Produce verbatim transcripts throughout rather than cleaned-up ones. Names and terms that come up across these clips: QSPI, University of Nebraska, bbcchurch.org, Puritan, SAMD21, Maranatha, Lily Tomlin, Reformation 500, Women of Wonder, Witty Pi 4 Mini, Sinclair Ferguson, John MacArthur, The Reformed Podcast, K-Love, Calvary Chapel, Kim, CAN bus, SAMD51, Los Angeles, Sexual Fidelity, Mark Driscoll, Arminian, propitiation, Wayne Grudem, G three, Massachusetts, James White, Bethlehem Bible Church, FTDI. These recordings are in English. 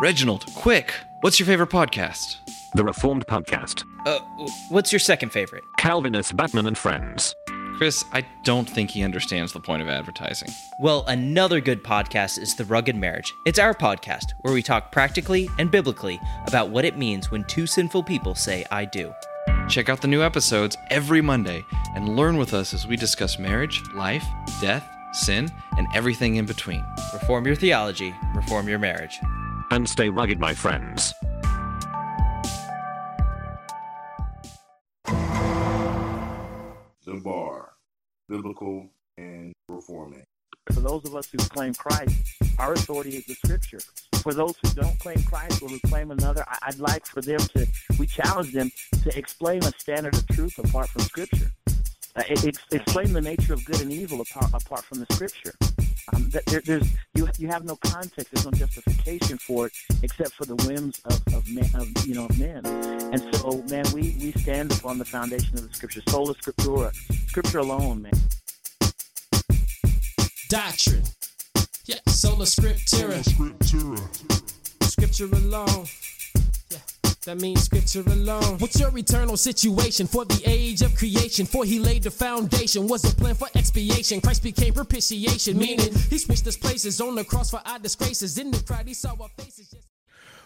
Reginald, quick! What's your favorite podcast? The Reformed Podcast. Uh, what's your second favorite? Calvinist Batman and Friends. Chris, I don't think he understands the point of advertising. Well, another good podcast is The Rugged Marriage. It's our podcast, where we talk practically and biblically about what it means when two sinful people say, I do. Check out the new episodes every Monday and learn with us as we discuss marriage, life, death, sin, and everything in between. Reform your theology, reform your marriage. And stay rugged, my friends. The Bar, biblical and reforming. For those of us who claim Christ, our authority is the Scripture. For those who don't claim Christ or who claim another, I'd like for them to, we challenge them to explain a standard of truth apart from Scripture. Uh, ex- explain the nature of good and evil apart, apart from the Scripture. Um, there, there's you. You have no context. There's no justification for it, except for the whims of, of men. Of, you know, of men. And so, man, we, we stand upon the foundation of the Scripture, sola scriptura, Scripture alone, man. Doctrine, yeah, sola scriptura, sola scriptura, Scripture alone. That means Scripture alone. What's your eternal situation for the age of creation? For he laid the foundation, was a plan for expiation. Christ became propitiation, meaning he switched his places on the cross for our disgraces. In the crowd, he saw our faces. Just...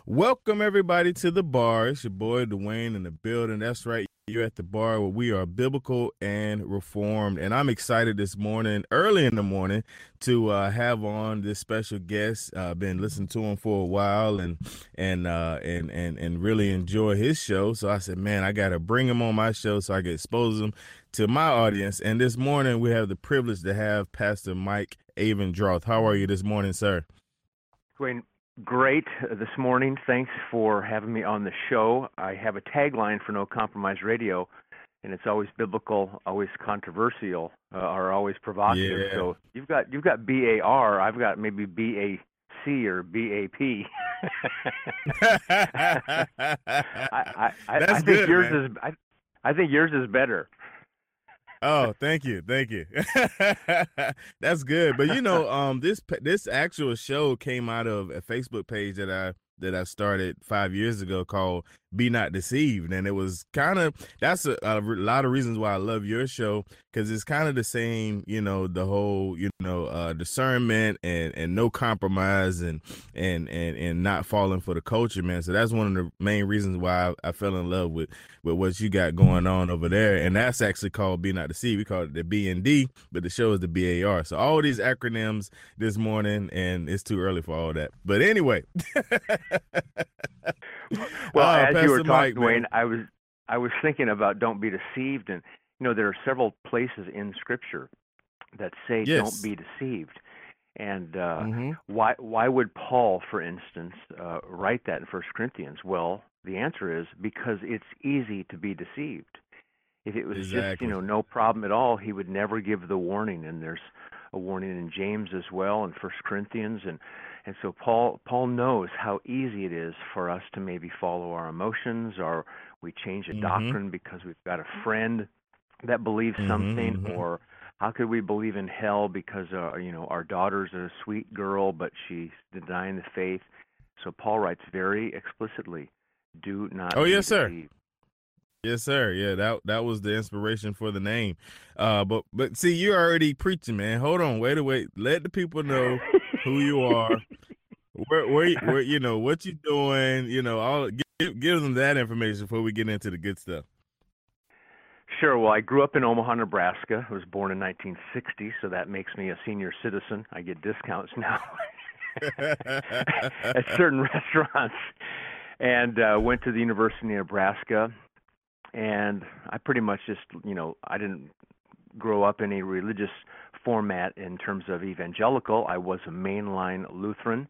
Welcome, everybody, to The Bar. It's your boy, Dwayne, in the building. That's right. You're at The Bar, where we are biblical and reformed. And I'm excited this morning, early in the morning, to uh, have on this special guest. I've uh, been listening to him for a while and and, uh, and and and really enjoy his show. So I said, man, I got to bring him on my show so I can expose him to my audience. And this morning we have the privilege to have Pastor Mike Abendroth. How are you this morning, sir? Great. Great this morning. Thanks for having me on the show. I have a tagline for No Compromise Radio, and it's always biblical, always controversial, uh, or always provocative. Yeah. So you've got you've got B A R. I've got maybe B A C or B A P. I, I, I, That's I think good, yours man. is. I, I think yours is better. Oh, thank you. Thank you. That's good. But, you know, um, this this actual show came out of a Facebook page that I that I started five years ago called Be Not Deceived. And it was kind of that's a, a lot of reasons why I love your show, because it's kind of the same, you know, the whole, you know, uh, discernment and, and no compromise and and and and not falling for the culture, man. So that's one of the main reasons why I, I fell in love with with what you got going on over there. And that's actually called Be Not Deceived. We call it the B and D, but the show is the B A R. So all these acronyms this morning, and it's too early for all that. But anyway. Well, uh, as Pastor you were talking, Mike, Dwayne, I was I was thinking about don't be deceived, and you know there are several places in Scripture that say yes. Don't be deceived, and uh, mm-hmm. why why would Paul, for instance, uh, write that in First Corinthians? Well, the answer is because it's easy to be deceived. If it was exactly. just you know no problem at all, he would never give the warning. And there's a warning in James as well, and First Corinthians, and. And so Paul Paul knows how easy it is for us to maybe follow our emotions, or we change a mm-hmm. doctrine because we've got a friend that believes mm-hmm, something, mm-hmm. or how could we believe in hell because uh, you know our daughter's a sweet girl but she's denying the faith. So Paul writes very explicitly, "Do not." Oh yes, sir. Deceived. Yes, sir. Yeah, that that was the inspiration for the name. Uh, but but see, you're already preaching, man. Hold on, wait a wait. Let the people know who you are. where, where, where, you know, what you doing, you know, all give, give them that information before we get into the good stuff. Sure. Well, I grew up in Omaha, Nebraska. I was born in nineteen sixty, so that makes me a senior citizen. I get discounts now at certain restaurants. And uh, went to the University of Nebraska, and I pretty much just, you know, I didn't grow up in a religious format in terms of evangelical. I was a mainline Lutheran,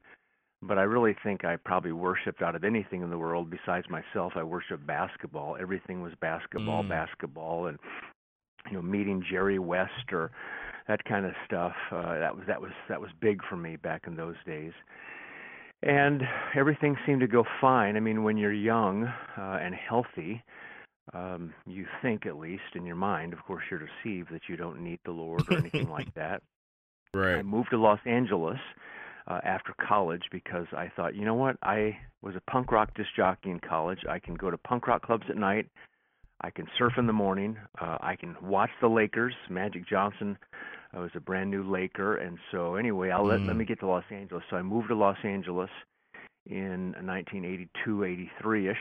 but I really think I probably worshipped out of anything in the world besides myself. I worshipped basketball. Everything was basketball, mm. basketball, and, you know, meeting Jerry West or that kind of stuff. Uh, that was that was that was big for me back in those days. And everything seemed to go fine. I mean, when you're young uh, and healthy, um, you think, at least in your mind, of course, you're deceived that you don't need the Lord or anything like that. Right. I moved to Los Angeles uh, after college because I thought, you know what? I was a punk rock disc jockey in college. I can go to punk rock clubs at night. I can surf in the morning. Uh, I can watch the Lakers. Magic Johnson I was a brand new Laker, and so anyway, I'll let, mm. let me get to Los Angeles. So I moved to Los Angeles in nineteen eighty-two, eighty-three-ish,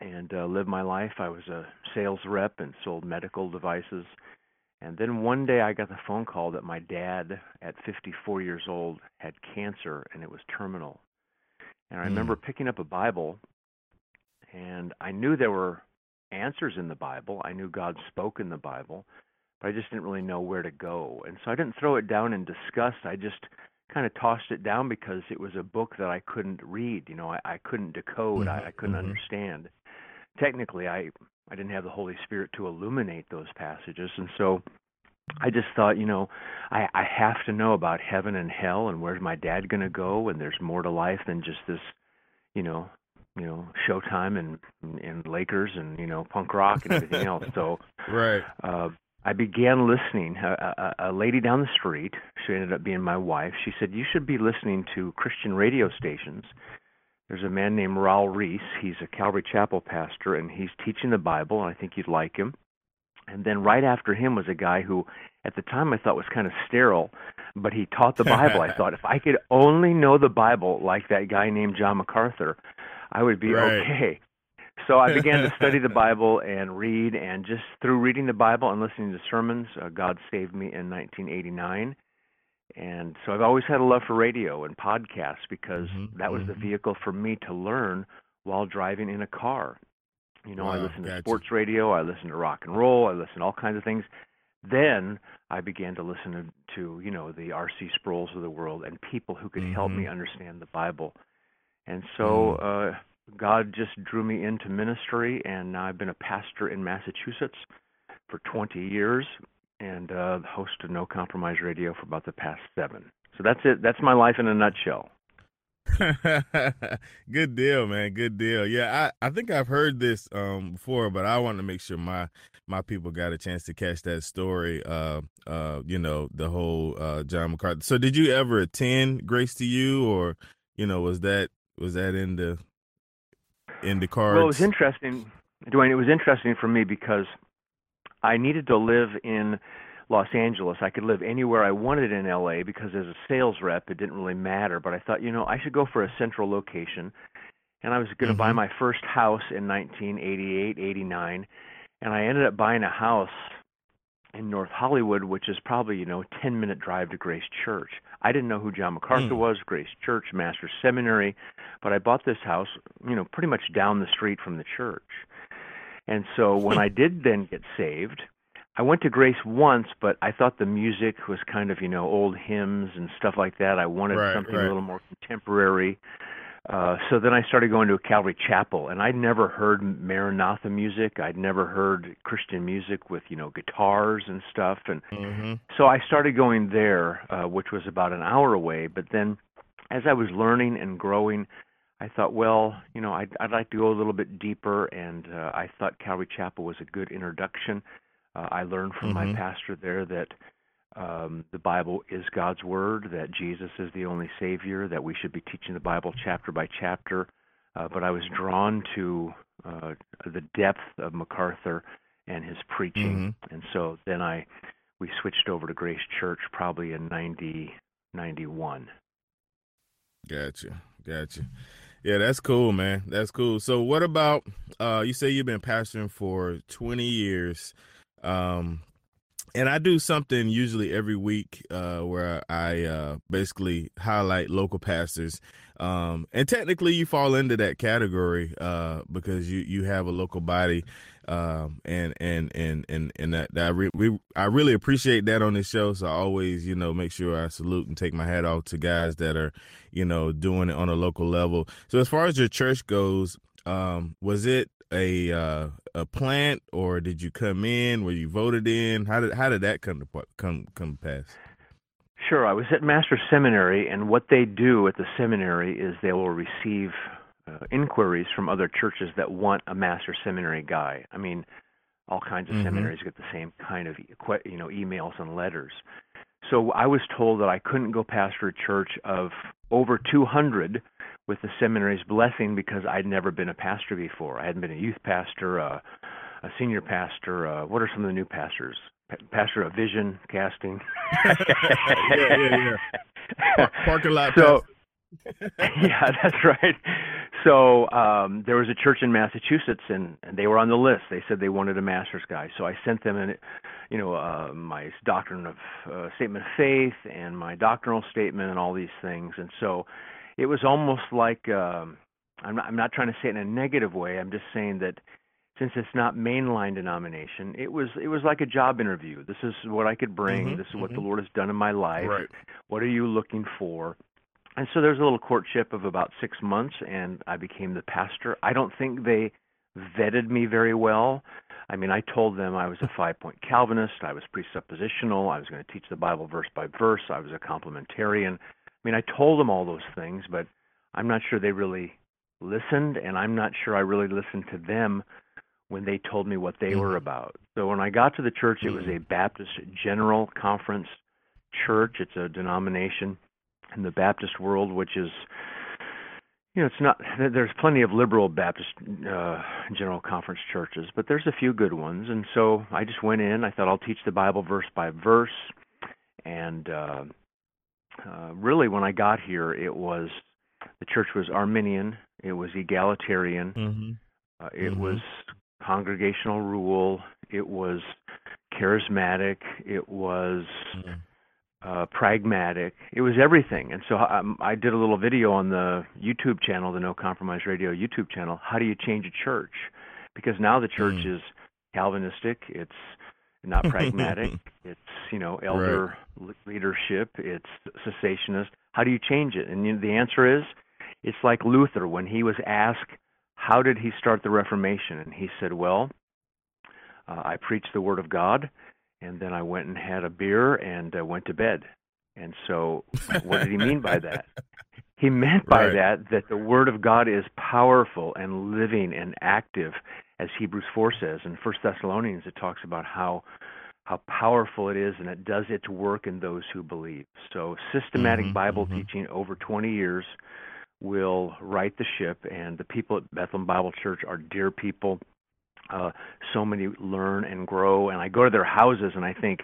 and uh, lived my life. I was a sales rep and sold medical devices. And then one day I got the phone call that my dad, at fifty-four years old, had cancer, and it was terminal. And I mm. remember picking up a Bible, and I knew there were answers in the Bible. I knew God spoke in the Bible, but I just didn't really know where to go. And so I didn't throw it down in disgust. I just kind of tossed it down because it was a book that I couldn't read. You know, I, I couldn't decode. Mm-hmm. I, I couldn't mm-hmm. understand. Technically, I, I didn't have the Holy Spirit to illuminate those passages. And so I just thought, you know, I, I have to know about heaven and hell and where's my dad going to go, and there's more to life than just this, you know, you know, Showtime and, and Lakers and, you know, punk rock and everything else. So, right. Uh, I began listening. A, a, a lady down the street, she ended up being my wife, she said, you should be listening to Christian radio stations. There's a man named Raul Reese. He's a Calvary Chapel pastor, and he's teaching the Bible, and I think you'd like him. And then right after him was a guy who, at the time, I thought was kind of sterile, but he taught the Bible. I thought, if I could only know the Bible like that guy named John MacArthur, I would be right. okay. So I began to study the Bible and read, and just through reading the Bible and listening to sermons, uh, God saved me in nineteen eighty-nine. And so I've always had a love for radio and podcasts because mm-hmm. that was the vehicle for me to learn while driving in a car. You know, wow, I listened to gotcha. sports radio, I listened to rock and roll, I listened to all kinds of things. Then I began to listen to, to you know, the R C Sproul's of the world and people who could mm-hmm. help me understand the Bible. And so... Mm. Uh, God just drew me into ministry, and I've been a pastor in Massachusetts for twenty years, and uh, host of No Compromise Radio for about the past seven. So that's it. That's my life in a nutshell. Good deal, man. Good deal. Yeah, I, I think I've heard this um, before, but I want to make sure my my people got a chance to catch that story. Uh, uh, you know, the whole uh, John MacArthur. So, did you ever attend Grace to You, or you know, was that was that in the in the cards? Well, it was interesting, Dwayne. It was interesting for me because I needed to live in Los Angeles. I could live anywhere I wanted in L A because as a sales rep, it didn't really matter. But I thought, you know, I should go for a central location. And I was going to mm-hmm. buy my first house in nineteen eighty-eight, eighty-nine. And I ended up buying a house in North Hollywood, which is probably, you know, a ten-minute drive to Grace Church. I didn't know who John MacArthur mm. was, Grace Church, Master's Seminary, but I bought this house, you know, pretty much down the street from the church. And so when I did then get saved, I went to Grace once, but I thought the music was kind of, you know, old hymns and stuff like that. I wanted right, something right. a little more contemporary. Uh, so then I started going to a Calvary Chapel, and I'd never heard Maranatha music. I'd never heard Christian music with, you know, guitars and stuff. And mm-hmm. so I started going there, uh, which was about an hour away. But then as I was learning and growing, I thought, well, you know, I'd, I'd like to go a little bit deeper. And uh, I thought Calvary Chapel was a good introduction. Uh, I learned from mm-hmm. my pastor there that Um, the Bible is God's Word, that Jesus is the only Savior, that we should be teaching the Bible chapter by chapter. Uh, but I was drawn to uh, the depth of MacArthur and his preaching. Mm-hmm. And so then I we switched over to Grace Church probably in ninety, ninety-one. Gotcha. Gotcha. Yeah, that's cool, man. That's cool. So what about, uh, you say you've been pastoring for twenty years. Um, and I do something usually every week uh, where I uh, basically highlight local pastors. Um, and technically you fall into that category uh, because you, you have a local body. Um, and, and, and, and, and that, that I, re- we, I really appreciate that on this show. So I always, you know, make sure I salute and take my hat off to guys that are, you know, doing it on a local level. So as far as your church goes, um, was it a, uh, a plant, or did you come in? Were you voted in? How did, how did that come to come, come pass? Sure. I was at Master's Seminary, and what they do at the seminary is they will receive Uh, inquiries from other churches that want a master seminary guy. I mean, all kinds of mm-hmm. seminaries get the same kind of, you know, emails and letters. So I was told that I couldn't go pastor a church of over two hundred with the seminary's blessing because I'd never been a pastor before. I hadn't been a youth pastor, uh, a senior pastor. Uh, what are some of the new pastors? Pa- pastor of vision casting. yeah, yeah, yeah. Parking lot so, pastor. Yeah, that's right. So um, there was a church in Massachusetts, and, and they were on the list. They said they wanted a master's guy, so I sent them, an, you know, uh, my doctrine of uh, statement of faith and my doctrinal statement and all these things. And so it was almost like um, I'm not, I'm not trying to say it in a negative way. I'm just saying that since it's not mainline denomination, it was it was like a job interview. This is what I could bring. Mm-hmm, this is mm-hmm. what the Lord has done in my life. Right. What are you looking for? And so there's a little courtship of about six months, and I became the pastor. I don't think they vetted me very well. I mean, I told them I was a five-point Calvinist. I was presuppositional. I was going to teach the Bible verse by verse. I was a complementarian. I mean, I told them all those things, but I'm not sure they really listened, and I'm not sure I really listened to them when they told me what they mm-hmm. were about. So when I got to the church, it was a Baptist General Conference church. It's a denomination in the Baptist world, which is, you know, it's not, there's plenty of liberal Baptist uh, General Conference churches, but there's a few good ones. And so I just went in. I thought I'll teach the Bible verse by verse. And uh, uh, really, when I got here, it was, the church was Arminian, it was egalitarian, mm-hmm. uh, it mm-hmm. was congregational rule, it was charismatic, it was... Mm-hmm. Uh, pragmatic. It was everything. And so um, I did a little video on the YouTube channel, the No Compromise Radio YouTube channel, how do you change a church? Because now the church mm. is Calvinistic, it's not pragmatic, it's, you know, elder right. leadership, it's cessationist. How do you change it? And you know, the answer is, it's like Luther when he was asked, how did he start the Reformation? And he said, well, uh, I preached the Word of God, and then I went and had a beer and uh, went to bed. And so what did he mean by that? He meant by right. that that the Word of God is powerful and living and active, as Hebrews four says. In First Thessalonians, it talks about how how powerful it is, and it does its work in those who believe. So systematic mm-hmm, Bible mm-hmm. teaching over twenty years will right the ship, and the people at Bethlehem Bible Church are dear people. Uh, so many learn and grow, and I go to their houses, and I think,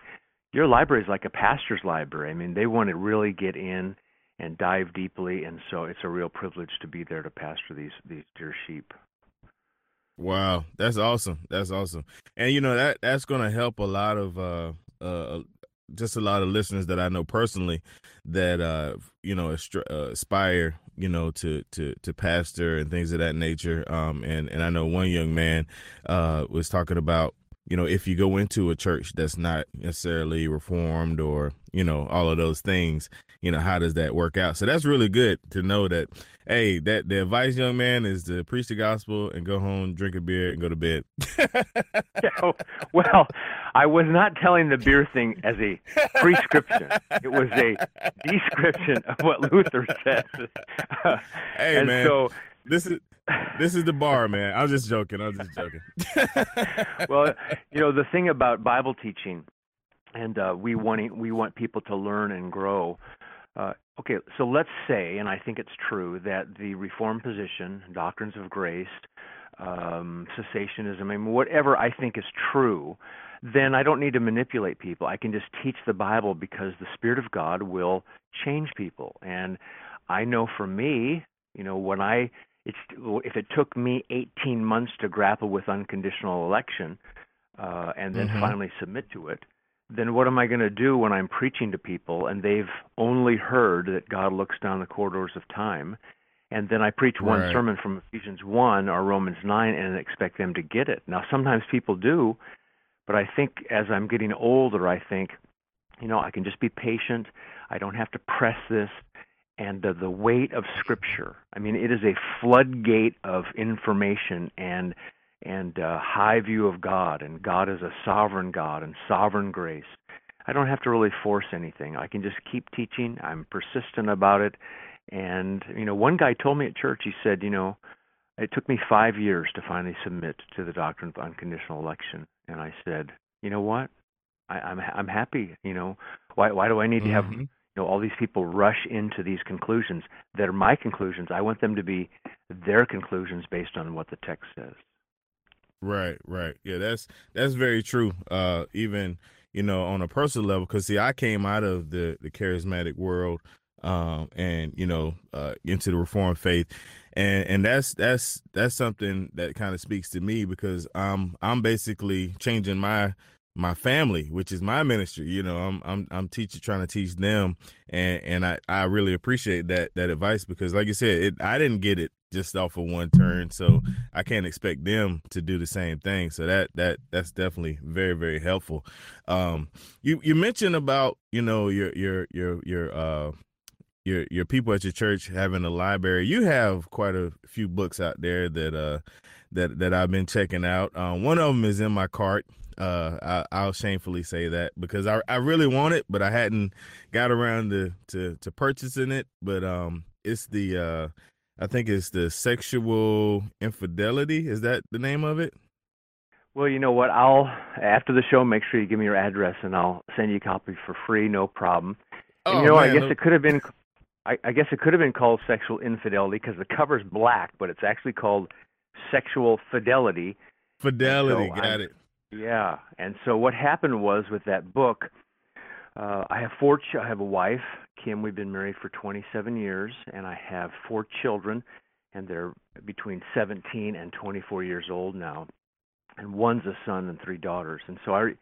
your library is like a pastor's library. I mean, they want to really get in and dive deeply, and so it's a real privilege to be there to pastor these these dear sheep. Wow, that's awesome. That's awesome. And, you know, that that's going to help a lot of uh, uh, just a lot of listeners that I know personally that, uh, you know, aspire, you know, to, to, to pastor and things of that nature. Um, and, and I know one young man, uh, was talking about, you know, if you go into a church that's not necessarily Reformed or, you know, all of those things, you know, how does that work out? So that's really good to know that, hey, that the advice, young man, is to preach the gospel and go home, drink a beer, and go to bed. So, well, I was not telling the beer thing as a prescription. It was a description of what Luther said. Hey, and man, so, this is... This is the bar, man. I'm just joking. I'm just joking. Well, you know, the thing about Bible teaching, and uh, we want we want people to learn and grow. Uh, okay, so let's say, and I think it's true, that the Reformed position, doctrines of grace, um, cessationism, I mean, whatever I think is true, then I don't need to manipulate people. I can just teach the Bible because the Spirit of God will change people. And I know for me, You know, when I, it's, if it took me eighteen months to grapple with unconditional election uh, and then mm-hmm. finally submit to it, then what am I going to do when I'm preaching to people and they've only heard that God looks down the corridors of time, and then I preach one right. sermon from Ephesians one or Romans nine and expect them to get it? Now, sometimes people do, but I think as I'm getting older, I think, you know, I can just be patient. I don't have to press this. And uh, the weight of Scripture, I mean, it is a floodgate of information and and uh, high view of God, and God is a sovereign God and sovereign grace. I don't have to really force anything. I can just keep teaching. I'm persistent about it. And, you know, one guy told me at church, he said, you know, it took me five years to finally submit to the doctrine of unconditional election. And I said, you know what? I, I'm I'm happy. You know, why why do I need mm-hmm. to have, you know, all these people rush into these conclusions that are my conclusions? I want them to be their conclusions based on what the text says. Right, right. Yeah, that's that's very true. Uh, even, you know, on a personal level, because, see, I came out of the, the charismatic world um, and, you know, uh, into the Reformed faith. And and that's that's that's something that kind of speaks to me, because I'm I'm basically changing my my family, which is my ministry. You know, I'm I'm I'm teaching, trying to teach them. And, and I, I really appreciate that that advice, because, like you said, it, I didn't get it just off of one turn, so I can't expect them to do the same thing. So that that that's definitely very, very helpful. Um, you you mentioned about, you know, your your your your uh your your people at your church having a library. You have quite a few books out there that uh that that I've been checking out. Uh, one of them is in my cart. Uh, I, I'll shamefully say that, because I I really want it, but I hadn't got around to to, to purchasing it. But um, it's the uh. I think it's the Sexual Infidelity. Is that the name of it? Well, you know what? I'll, after the show, make sure you give me your address, and I'll send you a copy for free, no problem. And, oh, you know, man, I guess no. it could have been, I, I guess it could have been called Sexual Infidelity, because the cover's black, but it's actually called Sexual Fidelity. Fidelity, so got I'm, it. Yeah, and so what happened was, with that book, uh, I have four. Ch- I have a wife. Kim, we've been married for twenty-seven years, and I have four children, and they're between seventeen and twenty-four years old now, and one's a son and three daughters. And so I,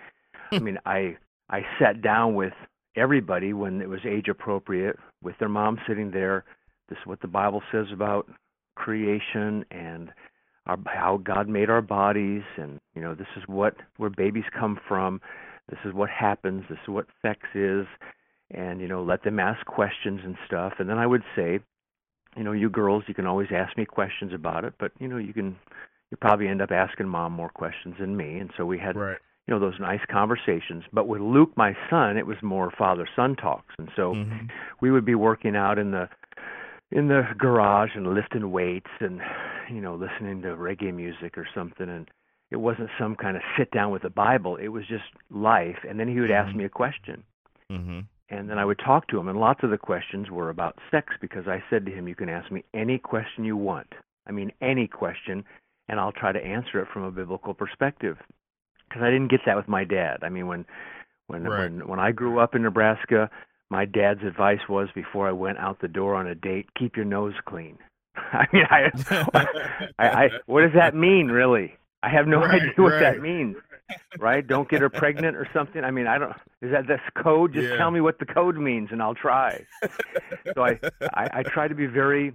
I mean, I I sat down with everybody when it was age appropriate, with their mom sitting there. This is what the Bible says about creation and our, how God made our bodies, and, you know, this is what where babies come from. This is what happens. This is what sex is. And, you know, let them ask questions and stuff. And then I would say, you know, you girls, you can always ask me questions about it, but, you know, you can, you probably end up asking Mom more questions than me. And so we had, right. you know, those nice conversations. But with Luke, my son, it was more father-son talks. And so mm-hmm. we would be working out in the in the garage and lifting weights and, you know, listening to reggae music or something. And it wasn't some kind of sit down with the Bible. It was just life. And then he would mm-hmm. ask me a question. Mm-hmm. And then I would talk to him, and lots of the questions were about sex, because I said to him, you can ask me any question you want. I mean, any question, and I'll try to answer it from a biblical perspective, because I didn't get that with my dad. I mean, when when, right. when when I grew up in Nebraska, my dad's advice was, before I went out the door on a date, keep your nose clean. I mean, I, I, I what does that mean, really? I have no right, idea what right. that means. Right? Don't get her pregnant or something. I mean, I don't, is that this code? Just yeah. tell me what the code means and I'll try. So I, I, I try to be very,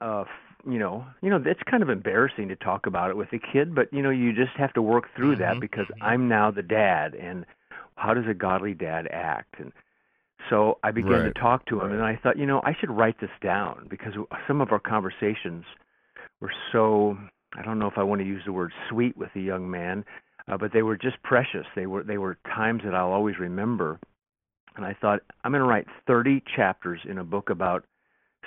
uh, you know, you know, it's kind of embarrassing to talk about it with a kid, but, you know, you just have to work through mm-hmm. that, because I'm now the dad, and how does a godly dad act? And so I began right. to talk to him right. and I thought, you know, I should write this down, because some of our conversations were so, I don't know if I want to use the word sweet with the young man, Uh, but they were just precious. They were they were times that I'll always remember. And I thought, I'm going to write thirty chapters in a book about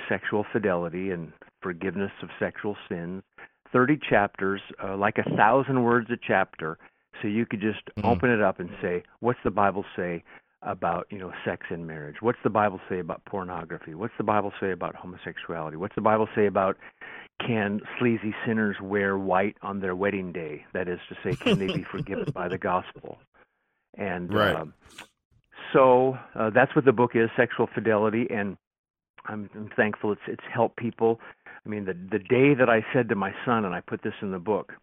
sexual fidelity and forgiveness of sexual sins, thirty chapters, uh, like a thousand words a chapter, so you could just mm-hmm. open it up and say, what's the Bible say about, you know, sex and marriage? What's the Bible say about pornography? What's the Bible say about homosexuality? What's the Bible say about, can sleazy sinners wear white on their wedding day? That is to say, can they be forgiven by the gospel? And right. um, so uh, that's what the book is, Sexual Fidelity, and I'm, I'm thankful it's it's helped people. I mean, the, the day that I said to my son, and I put this in the book,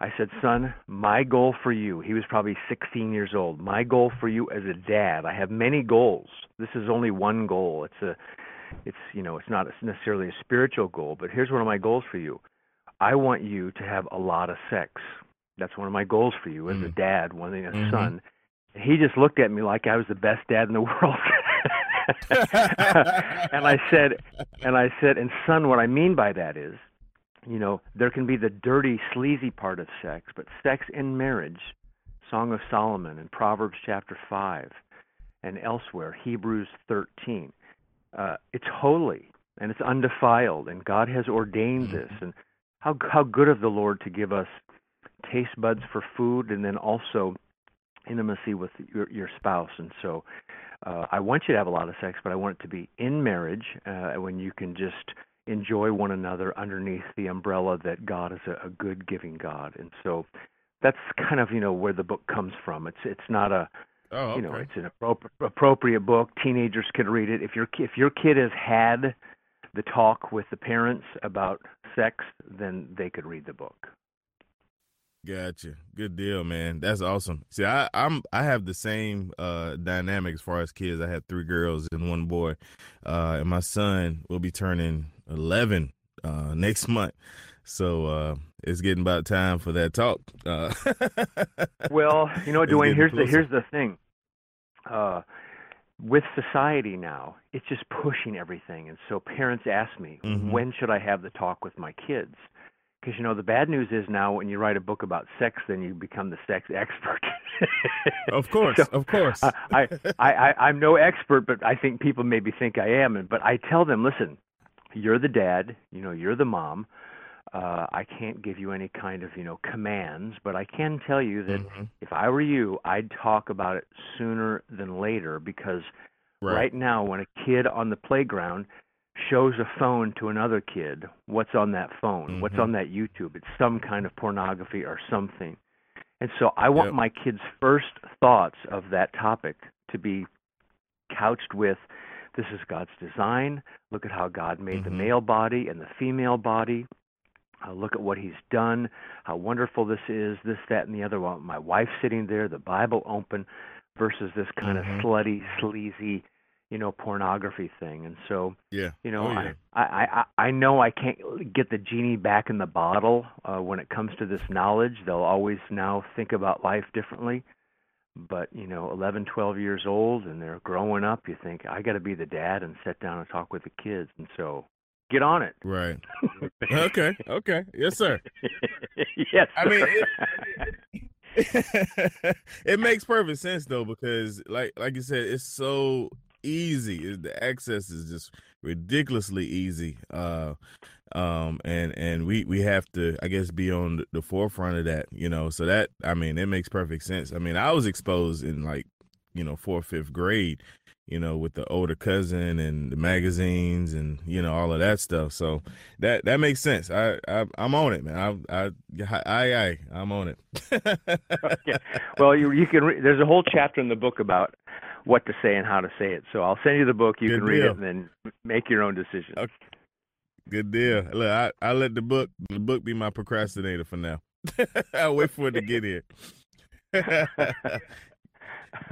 I said, son, my goal for you, he was probably sixteen years old, my goal for you as a dad, I have many goals. This is only one goal. It's a, it's, you know, it's not necessarily a spiritual goal, but here's one of my goals for you. I want you to have a lot of sex. That's one of my goals for you as mm-hmm. a dad, one thing as a mm-hmm. son. And he just looked at me like I was the best dad in the world. and I said, and I said, and son, what I mean by that is, you know, there can be the dirty, sleazy part of sex, but sex in marriage, Song of Solomon and Proverbs chapter five and elsewhere, Hebrews thirteen, uh, it's holy and it's undefiled and God has ordained this. And how how good of the Lord to give us taste buds for food and then also intimacy with your, your spouse. And so uh, I want you to have a lot of sex, but I want it to be in marriage uh, when you can just enjoy one another underneath the umbrella that God is a, a good giving God. And so that's kind of, you know, where the book comes from. It's it's not a, oh, okay. you know, it's an appro- appropriate book. Teenagers could read it. If your, if your kid has had the talk with the parents about sex, then they could read the book. Gotcha. Good deal, man. That's awesome. See, I, I'm I have the same uh, dynamic as far as kids. I have three girls and one boy, uh, and my son will be turning eleven uh, next month. So uh, it's getting about time for that talk. Uh, well, you know, Dwayne, here's closer. the here's the thing. Uh, with society now, it's just pushing everything, and so parents ask me, mm-hmm. when should I have the talk with my kids? Because, you know, the bad news is now when you write a book about sex, then you become the sex expert. Of course, so, of course. I, I, I, I'm no expert, but I think people maybe think I am. And, but I tell them, listen, you're the dad, you know, you're the mom. Uh, I can't give you any kind of, you know, commands, but I can tell you that mm-hmm. if I were you, I'd talk about it sooner than later. Because right, right now when a kid on the playground shows a phone to another kid, what's on that phone? Mm-hmm. What's on that YouTube? It's some kind of pornography or something. And so I want yep. my kids' first thoughts of that topic to be couched with, this is God's design. Look at how God made mm-hmm. the male body and the female body. Uh, look at what he's done, how wonderful this is, this, that, and the other. Well, my wife sitting there, the Bible open, versus this kind mm-hmm. of slutty, sleazy, you know, pornography thing. And so, yeah. you know, oh, yeah. I, I, I, I know I can't get the genie back in the bottle uh, when it comes to this knowledge. They'll always now think about life differently. But, you know, eleven, twelve years old and they're growing up, you think, I got to be the dad and sit down and talk with the kids. And so get on it. Right. okay. Okay. Yes, sir. yes. Sir. I mean, it, it, it, it makes perfect sense, though, because like, like you said, it's so easy. The access is just ridiculously easy, uh um and and we we have to, I guess, be on the forefront of that, you know. So that, I mean, it makes perfect sense. I mean, I was exposed in, like, you know, fourth, fifth grade, you know, with the older cousin and the magazines and, you know, all of that stuff. So that that makes sense. I, I I'm on it, man. I I I, I I'm on it. okay. Well, you you can re- there's a whole chapter in the book about what to say and how to say it. So I'll send you the book. You Good can deal. read it and then make your own decision. Okay. Good deal. Look, I I let the book the book be my procrastinator for now. I'll wait for it to get here.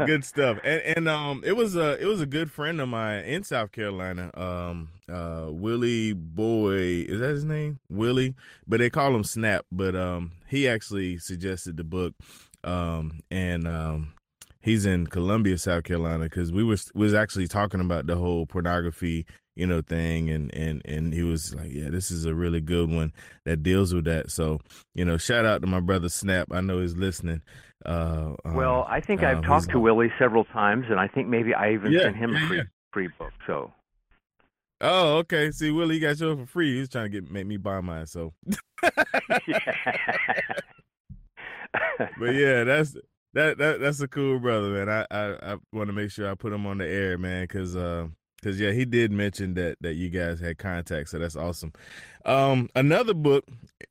Good stuff. And and um it was a it was a good friend of mine in South Carolina, um uh Willie Boy, is that his name? Willie, but they call him Snap, but um he actually suggested the book, um and um he's in Columbia, South Carolina, cuz we was was actually talking about the whole pornography, you know, thing, and and and he was like, yeah, this is a really good one that deals with that. So, you know, shout out to my brother Snap. I know he's listening. Uh, well, um, I think I've uh, talked to Willie several times, and I think maybe I even yeah, sent him a free, yeah. free book. So, oh, okay. See, Willie, you got yours for free. He was trying to get make me buy mine. So, but yeah, that's that, that that's a cool brother, man. I I, I want to make sure I put him on the air, man, because. Uh, Because, yeah, he did mention that that you guys had contact, so that's awesome. Um, another book,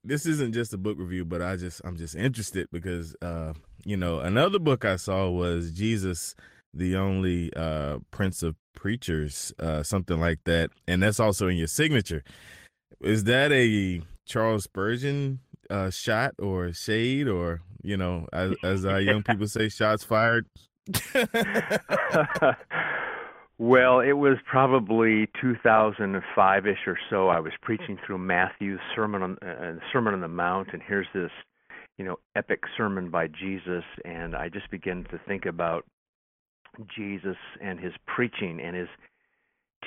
this isn't just a book review, but I just, I'm just interested because, uh, you know, another book I saw was Jesus, the Only uh, Prince of Preachers, uh, something like that. And that's also in your signature. Is that a Charles Spurgeon uh, shot or shade, or, you know, as, as our young people say, shots fired? Well, it was probably two thousand five-ish or so. I was preaching through Matthew's Sermon on, uh, Sermon on the Mount, and here's this, you know, epic sermon by Jesus, and I just began to think about Jesus and his preaching and his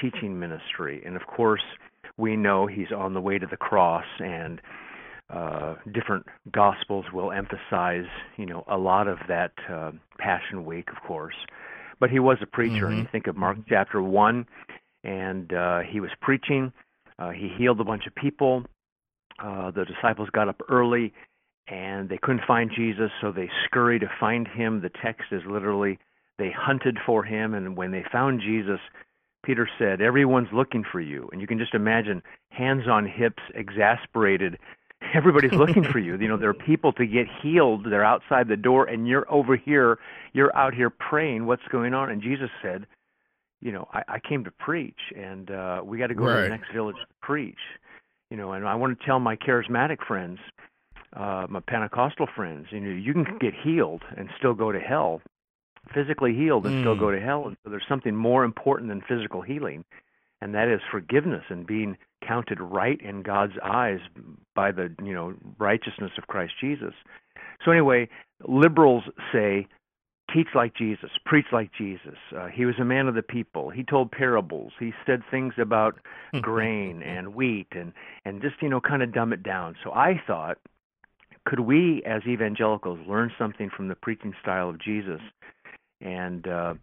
teaching ministry. And of course, we know he's on the way to the cross, and uh, different gospels will emphasize, you know, a lot of that uh, Passion Week, of course. But he was a preacher, mm-hmm. and you think of Mark chapter one, and uh, he was preaching. Uh, he healed a bunch of people. Uh, the disciples got up early, and they couldn't find Jesus, so they scurried to find him. The text is literally, they hunted for him, and when they found Jesus, Peter said, "Everyone's looking for you." And you can just imagine, hands on hips, exasperated. Everybody's looking for you. You know, there are people to get healed. They're outside the door, and you're over here. You're out here praying. What's going on? And Jesus said, you know, I, I came to preach, and uh, we got to go right. to the next village to preach. You know, and I want to tell my charismatic friends, uh, my Pentecostal friends, you know, you can get healed and still go to hell. Physically healed and still go to hell. And so there's something more important than physical healing, and that is forgiveness and being counted right in God's eyes by the, you know, righteousness of Christ Jesus. So anyway, liberals say, teach like Jesus, preach like Jesus. Uh, he was a man of the people. He told parables. He said things about grain and wheat and, and just, you know, kind of dumb it down. So I thought, could we as evangelicals learn something from the preaching style of Jesus? And uh,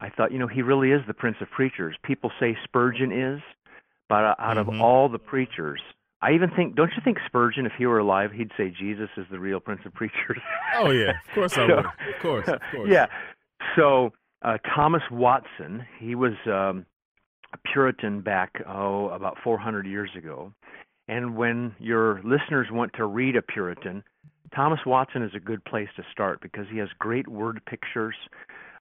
I thought, you know, he really is the Prince of Preachers. People say Spurgeon is, but out of mm-hmm. all the preachers, I even think, don't you think Spurgeon, if he were alive, he'd say Jesus is the real Prince of Preachers? Oh, yeah. Of course so, I would. Of course. Of course. Yeah. So uh, Thomas Watson, he was um, a Puritan back, oh, about four hundred years ago. And when your listeners want to read a Puritan, Thomas Watson is a good place to start because he has great word pictures.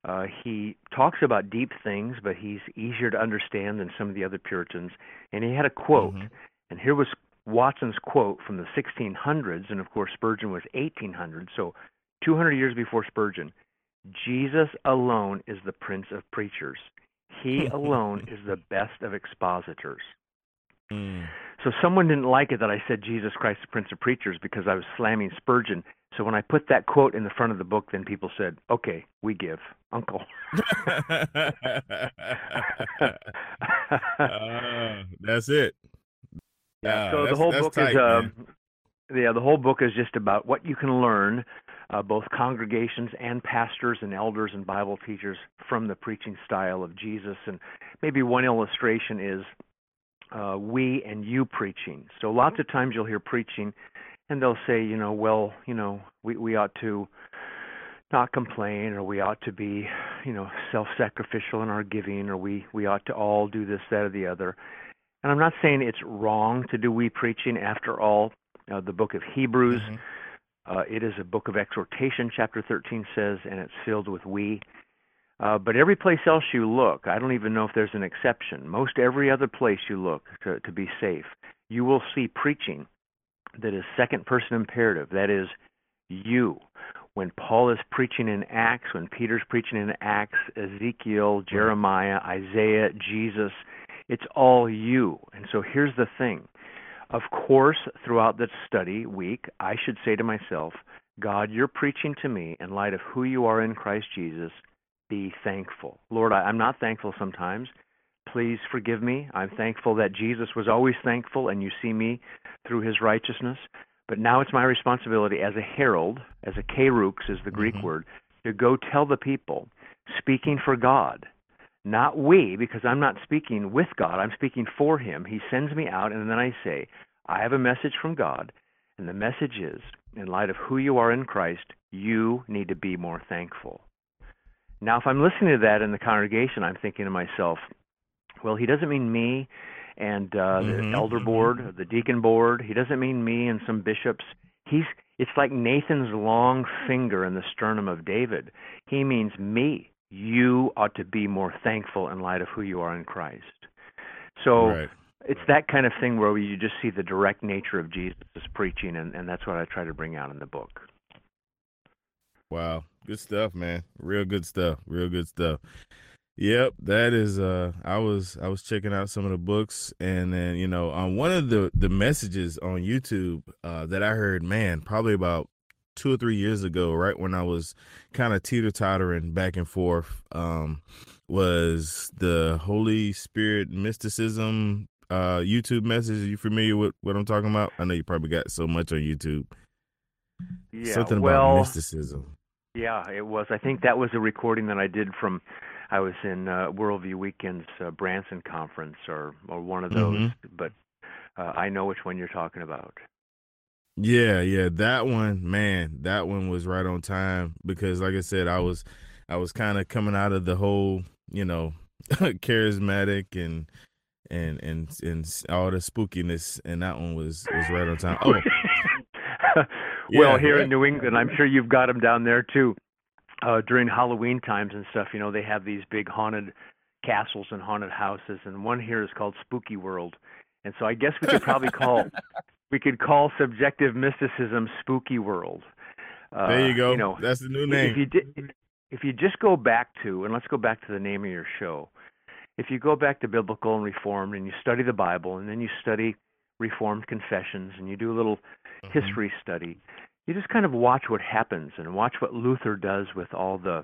Uh, he talks about deep things, but he's easier to understand than some of the other Puritans. And he had a quote, mm-hmm. and here was Watson's quote from the sixteen hundreds, and of course Spurgeon was eighteen hundred, so two hundred years before Spurgeon. Jesus alone is the Prince of Preachers. He alone is the best of expositors. Mm. So someone didn't like it that I said Jesus Christ, the Prince of Preachers, because I was slamming Spurgeon. So when I put that quote in the front of the book, then people said, okay, we give, Uncle. uh, that's it. Yeah. Uh, so the whole book tight, is, uh, yeah, the whole book is just about what you can learn, uh, both congregations and pastors and elders and Bible teachers from the preaching style of Jesus. And maybe one illustration is, Uh, we and you preaching. So lots of times you'll hear preaching and they'll say, you know, well, you know, we, we ought to not complain, or we ought to be, you know, self-sacrificial in our giving, or we, we ought to all do this, that, or the other. And I'm not saying it's wrong to do we preaching. After all, uh, the book of Hebrews, mm-hmm. uh, it is a book of exhortation, chapter thirteen says, and it's filled with we. Uh, but every place else you look, I don't even know if there's an exception. Most every other place you look to, to be safe, you will see preaching that is second person imperative. That is you. When Paul is preaching in Acts, when Peter's preaching in Acts, Ezekiel, Jeremiah, Isaiah, Jesus, it's all you. And so here's the thing. Of course, throughout the study week, I should say to myself, God, you're preaching to me in light of who you are in Christ Jesus. Be thankful. Lord, I, I'm not thankful sometimes. Please forgive me. I'm thankful that Jesus was always thankful, and you see me through his righteousness. But now it's my responsibility as a herald, as a kerux is the Greek mm-hmm. word, to go tell the people, speaking for God. Not we, because I'm not speaking with God. I'm speaking for him. He sends me out, and then I say, I have a message from God, and the message is, in light of who you are in Christ, you need to be more thankful. Now, if I'm listening to that in the congregation, I'm thinking to myself, well, he doesn't mean me and uh, mm-hmm. the elder board, the deacon board. He doesn't mean me and some bishops. He's It's like Nathan's long finger in the sternum of David. He means me. You ought to be more thankful in light of who you are in Christ. So right. it's that kind of thing where you just see the direct nature of Jesus' preaching, and, and that's what I try to bring out in the book. Wow. Good stuff, man. Real good stuff. Real good stuff. Yep, that is uh I was I was checking out some of the books, and then, you know, on one of the the messages on YouTube uh that I heard, man, probably about two or three years ago, right when I was kind of teeter-tottering back and forth, um was the Holy Spirit mysticism uh YouTube message. Are you familiar with what I'm talking about? I know you probably got so much on YouTube. Yeah, something well, about mysticism. Yeah, it was. I think that was a recording that I did from I was in uh, Worldview Weekend's uh, Branson Conference or, or one of those, mm-hmm. but uh, I know which one you're talking about. Yeah, yeah, that one, man, that one was right on time because, like I said, I was I was kind of coming out of the whole, you know, charismatic and and and and all the spookiness, and that one was, was right on time. Oh, well, yeah, here yeah. in New England, I'm sure you've got them down there, too. Uh, during Halloween times and stuff, you know, they have these big haunted castles and haunted houses, and one here is called Spooky World. And so I guess we could probably call we could call subjective mysticism Spooky World. Uh, there you go. You know, that's the new name. If you did, if you just go back to, and let's go back to the name of your show, if you go back to Biblical and Reformed and you study the Bible and then you study Reformed confessions and you do a little mm-hmm. history study, you just kind of watch what happens and watch what Luther does with all the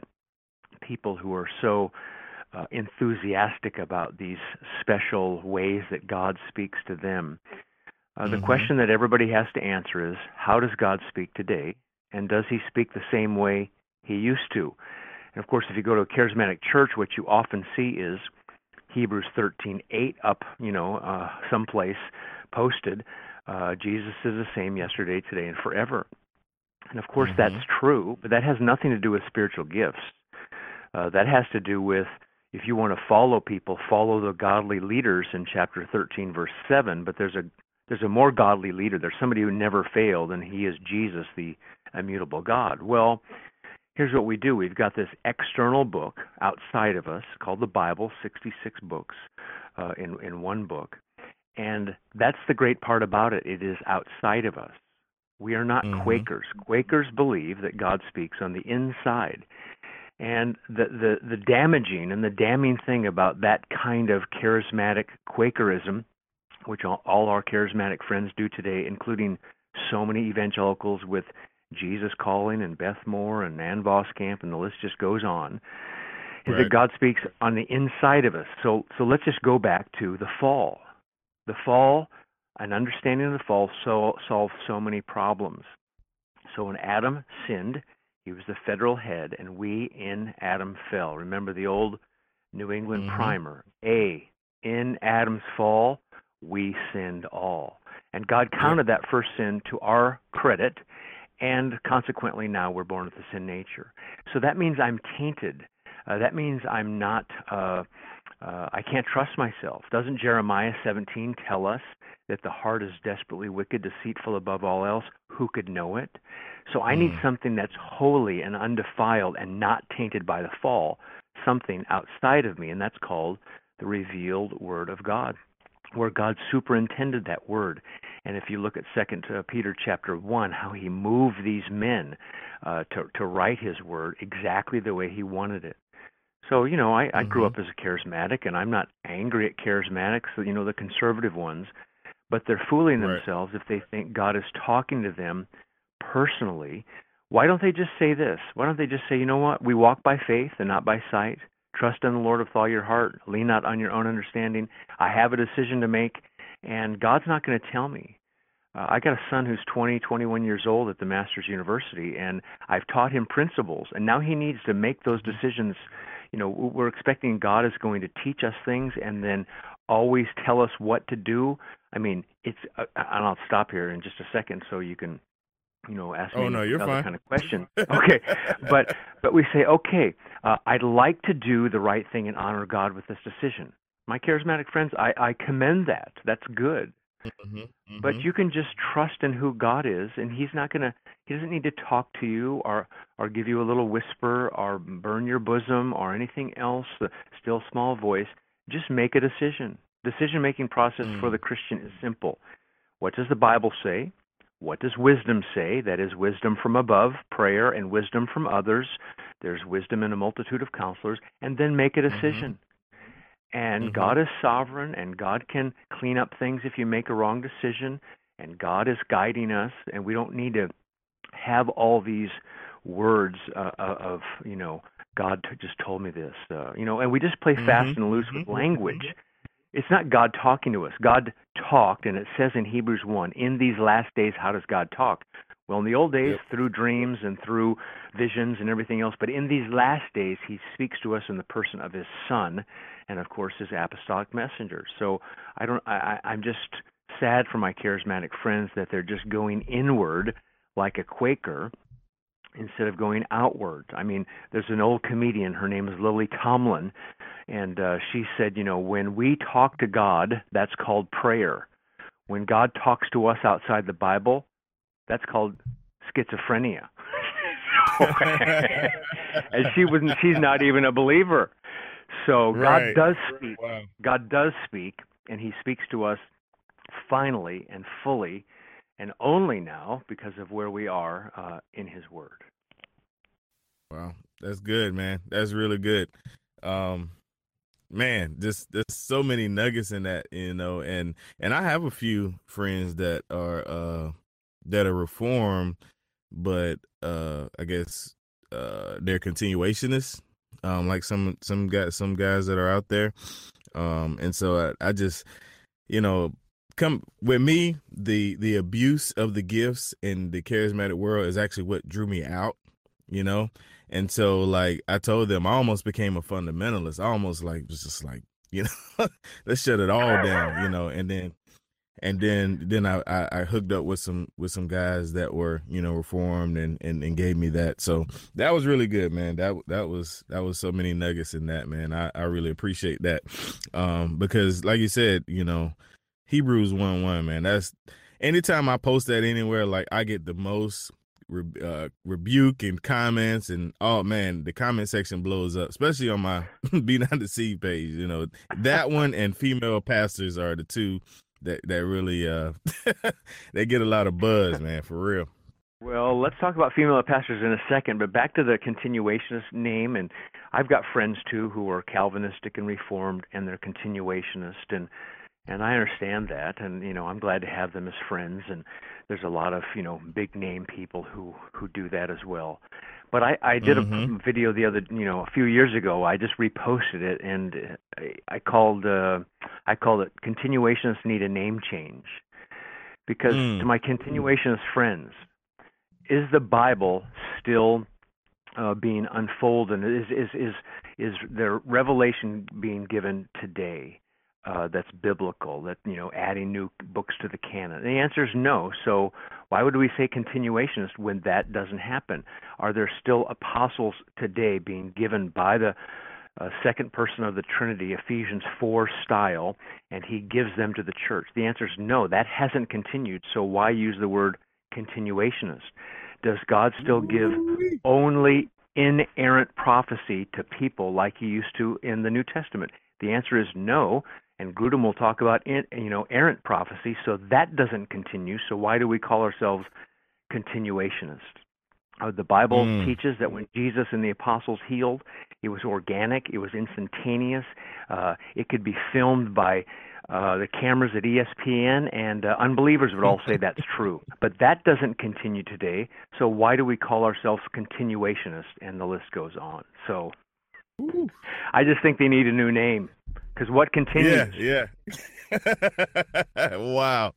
people who are so uh, enthusiastic about these special ways that God speaks to them. Uh, the mm-hmm. question that everybody has to answer is, how does God speak today? And does he speak the same way he used to? And of course, if you go to a charismatic church, what you often see is Hebrews thirteen eight up, you know, uh, someplace posted, uh, Jesus is the same yesterday, today, and forever. And of course, mm-hmm. that's true, but that has nothing to do with spiritual gifts. Uh, that has to do with, if you want to follow people, follow the godly leaders in chapter thirteen, verse seven. But there's a there's a more godly leader. There's somebody who never failed, and he is Jesus, the immutable God. Well, here's what we do. We've got this external book outside of us called the Bible, sixty-six books uh, in in one book. And that's the great part about it. It is outside of us. We are not mm-hmm. Quakers. Quakers believe that God speaks on the inside. And the, the, the damaging and the damning thing about that kind of charismatic Quakerism, which all, all our charismatic friends do today, including so many evangelicals with Jesus Calling and Beth Moore and Ann Voskamp, and the list just goes on, is right. that God speaks on the inside of us. So, so let's just go back to the fall. The fall... An understanding of the fall so, solves so many problems. So when Adam sinned, he was the federal head, and we in Adam fell. Remember the old New England mm-hmm. primer, A, in Adam's fall, we sinned all. And God counted yeah. that first sin to our credit, and consequently now we're born with the sin nature. So that means I'm tainted. Uh, that means I'm not, uh, uh, I can't trust myself. Doesn't Jeremiah seventeen tell us that the heart is desperately wicked, deceitful above all else? Who could know it? So I need mm. something that's holy and undefiled and not tainted by the fall, something outside of me, and that's called the revealed Word of God, where God superintended that Word. And if you look at Second Peter chapter one, how he moved these men uh, to, to write his Word exactly the way he wanted it. So, you know, I, I mm-hmm. grew up as a charismatic, and I'm not angry at charismatics, you know, the conservative ones, but they're fooling themselves right. if they think God is talking to them personally. Why don't they just say this? Why don't they just say, you know what? We walk by faith and not by sight. Trust in the Lord with all your heart. Lean not on your own understanding. I have a decision to make, and God's not going to tell me. Uh, I got a son who's twenty, twenty-one years old at the Master's University, and I've taught him principles, and now he needs to make those decisions. You know, we're expecting God is going to teach us things and then always tell us what to do. I mean, it's, uh, and I'll stop here in just a second so you can, you know, ask me oh, no, you're another fine. Kind of question. Okay, but but we say, okay, uh, I'd like to do the right thing and honor God with this decision. My charismatic friends, I, I commend that. That's good. Mm-hmm, mm-hmm. But you can just trust in who God is, and he's not going to, he doesn't need to talk to you or, or give you a little whisper or burn your bosom or anything else, the still small voice. Just make a decision. decision-making process mm. for the Christian is simple. What does the Bible say? What does wisdom say? That is wisdom from above, prayer, and wisdom from others. There's wisdom in a multitude of counselors, and then make a decision. Mm-hmm. And mm-hmm. God is sovereign, and God can clean up things if you make a wrong decision, and God is guiding us, and we don't need to have all these words uh, of, you know, God just told me this, uh, you know, and we just play mm-hmm. fast and loose mm-hmm. with language. It's not God talking to us. God talked, and it says in Hebrews one, in these last days, how does God talk? Well, in the old days, yep. through dreams and through visions and everything else, but in these last days, he speaks to us in the person of his Son and, of course, his apostolic messenger. So I don't, I, I'm just sad for my charismatic friends that they're just going inward like a Quaker instead of going outward. I mean, there's an old comedian, her name is Lily Tomlin, and uh, she said, you know, when we talk to God, that's called prayer. When God talks to us outside the Bible, that's called schizophrenia. And she wasn't, she's not even a believer. So right. God does speak. Wow. God does speak, and he speaks to us finally and fully, and only now because of where we are uh, in his word. Wow. That's good, man. That's really good. Um, man, just, there's so many nuggets in that, you know, and, and I have a few friends that are, uh, that are Reformed, but, uh, I guess, uh, they're continuationists. Um, like some, some guys, some guys that are out there. Um, and so I, I just, you know, Come with me, the the abuse of the gifts in the charismatic world is actually what drew me out, you know? And so, like, I told them I almost became a fundamentalist. I almost like was just like, you know, let's shut it all down, you know. And then and then then I, I, I hooked up with some with some guys that were, you know, Reformed and, and, and gave me that. So that was really good, man. That that was that was so many nuggets in that, man. I, I really appreciate that. Um, because like you said, you know, Hebrews one one, man, that's anytime I post that anywhere, like I get the most re- uh, rebuke and comments, and oh man, the comment section blows up, especially on my Be Not Deceived page, you know, that one and female pastors are the two that, that really, uh, they get a lot of buzz, man, for real. Well, let's talk about female pastors in a second, but back to the continuationist name, and I've got friends too who are Calvinistic and Reformed, and they're continuationist, and And I understand that, and, you know, I'm glad to have them as friends, and there's a lot of, you know, big-name people who, who do that as well. But I, I did mm-hmm. a video the other, you know, a few years ago. I just reposted it, and I, I called uh, I called it Continuationists Need a Name Change. Because mm. to my continuationist friends, is the Bible still uh, being unfolded? Is, is, is, is there revelation being given today? Uh, that's biblical, that, you know, adding new books to the canon? And the answer is no. So why would we say continuationist when that doesn't happen? Are there still apostles today being given by the uh, second person of the Trinity, Ephesians four style, and he gives them to the church? The answer is no, that hasn't continued. So why use the word continuationist? Does God still give only inerrant prophecy to people like he used to in the New Testament? The answer is no. And Grudem will talk about, in, you know, errant prophecy, so that doesn't continue. So why do we call ourselves continuationists? Uh, the Bible mm. teaches that when Jesus and the apostles healed, it was organic, it was instantaneous, uh, it could be filmed by uh, the cameras at E S P N, and uh, unbelievers would all say that's true. But that doesn't continue today, so why do we call ourselves continuationists? And the list goes on. So I just think they need a new name. Because what continues? Yeah, yeah. Wow.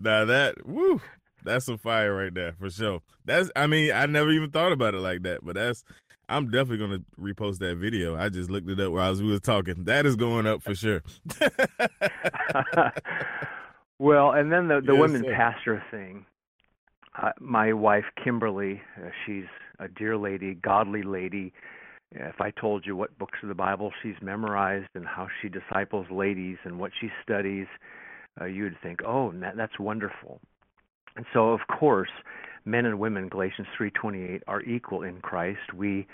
Now that, woo, that's some fire right there for sure. That's, I mean, I never even thought about it like that, but that's, I'm definitely going to repost that video. I just looked it up while we were talking. That is going up for sure. Well, and then the, the yes, women sir. pastor thing. Uh, my wife, Kimberly, uh, she's a dear lady, godly lady. If I told you what books of the Bible she's memorized and how she disciples ladies and what she studies, uh, you'd think, oh, that, that's wonderful. And so, of course, men and women, Galatians three twenty-eight, are equal in Christ. We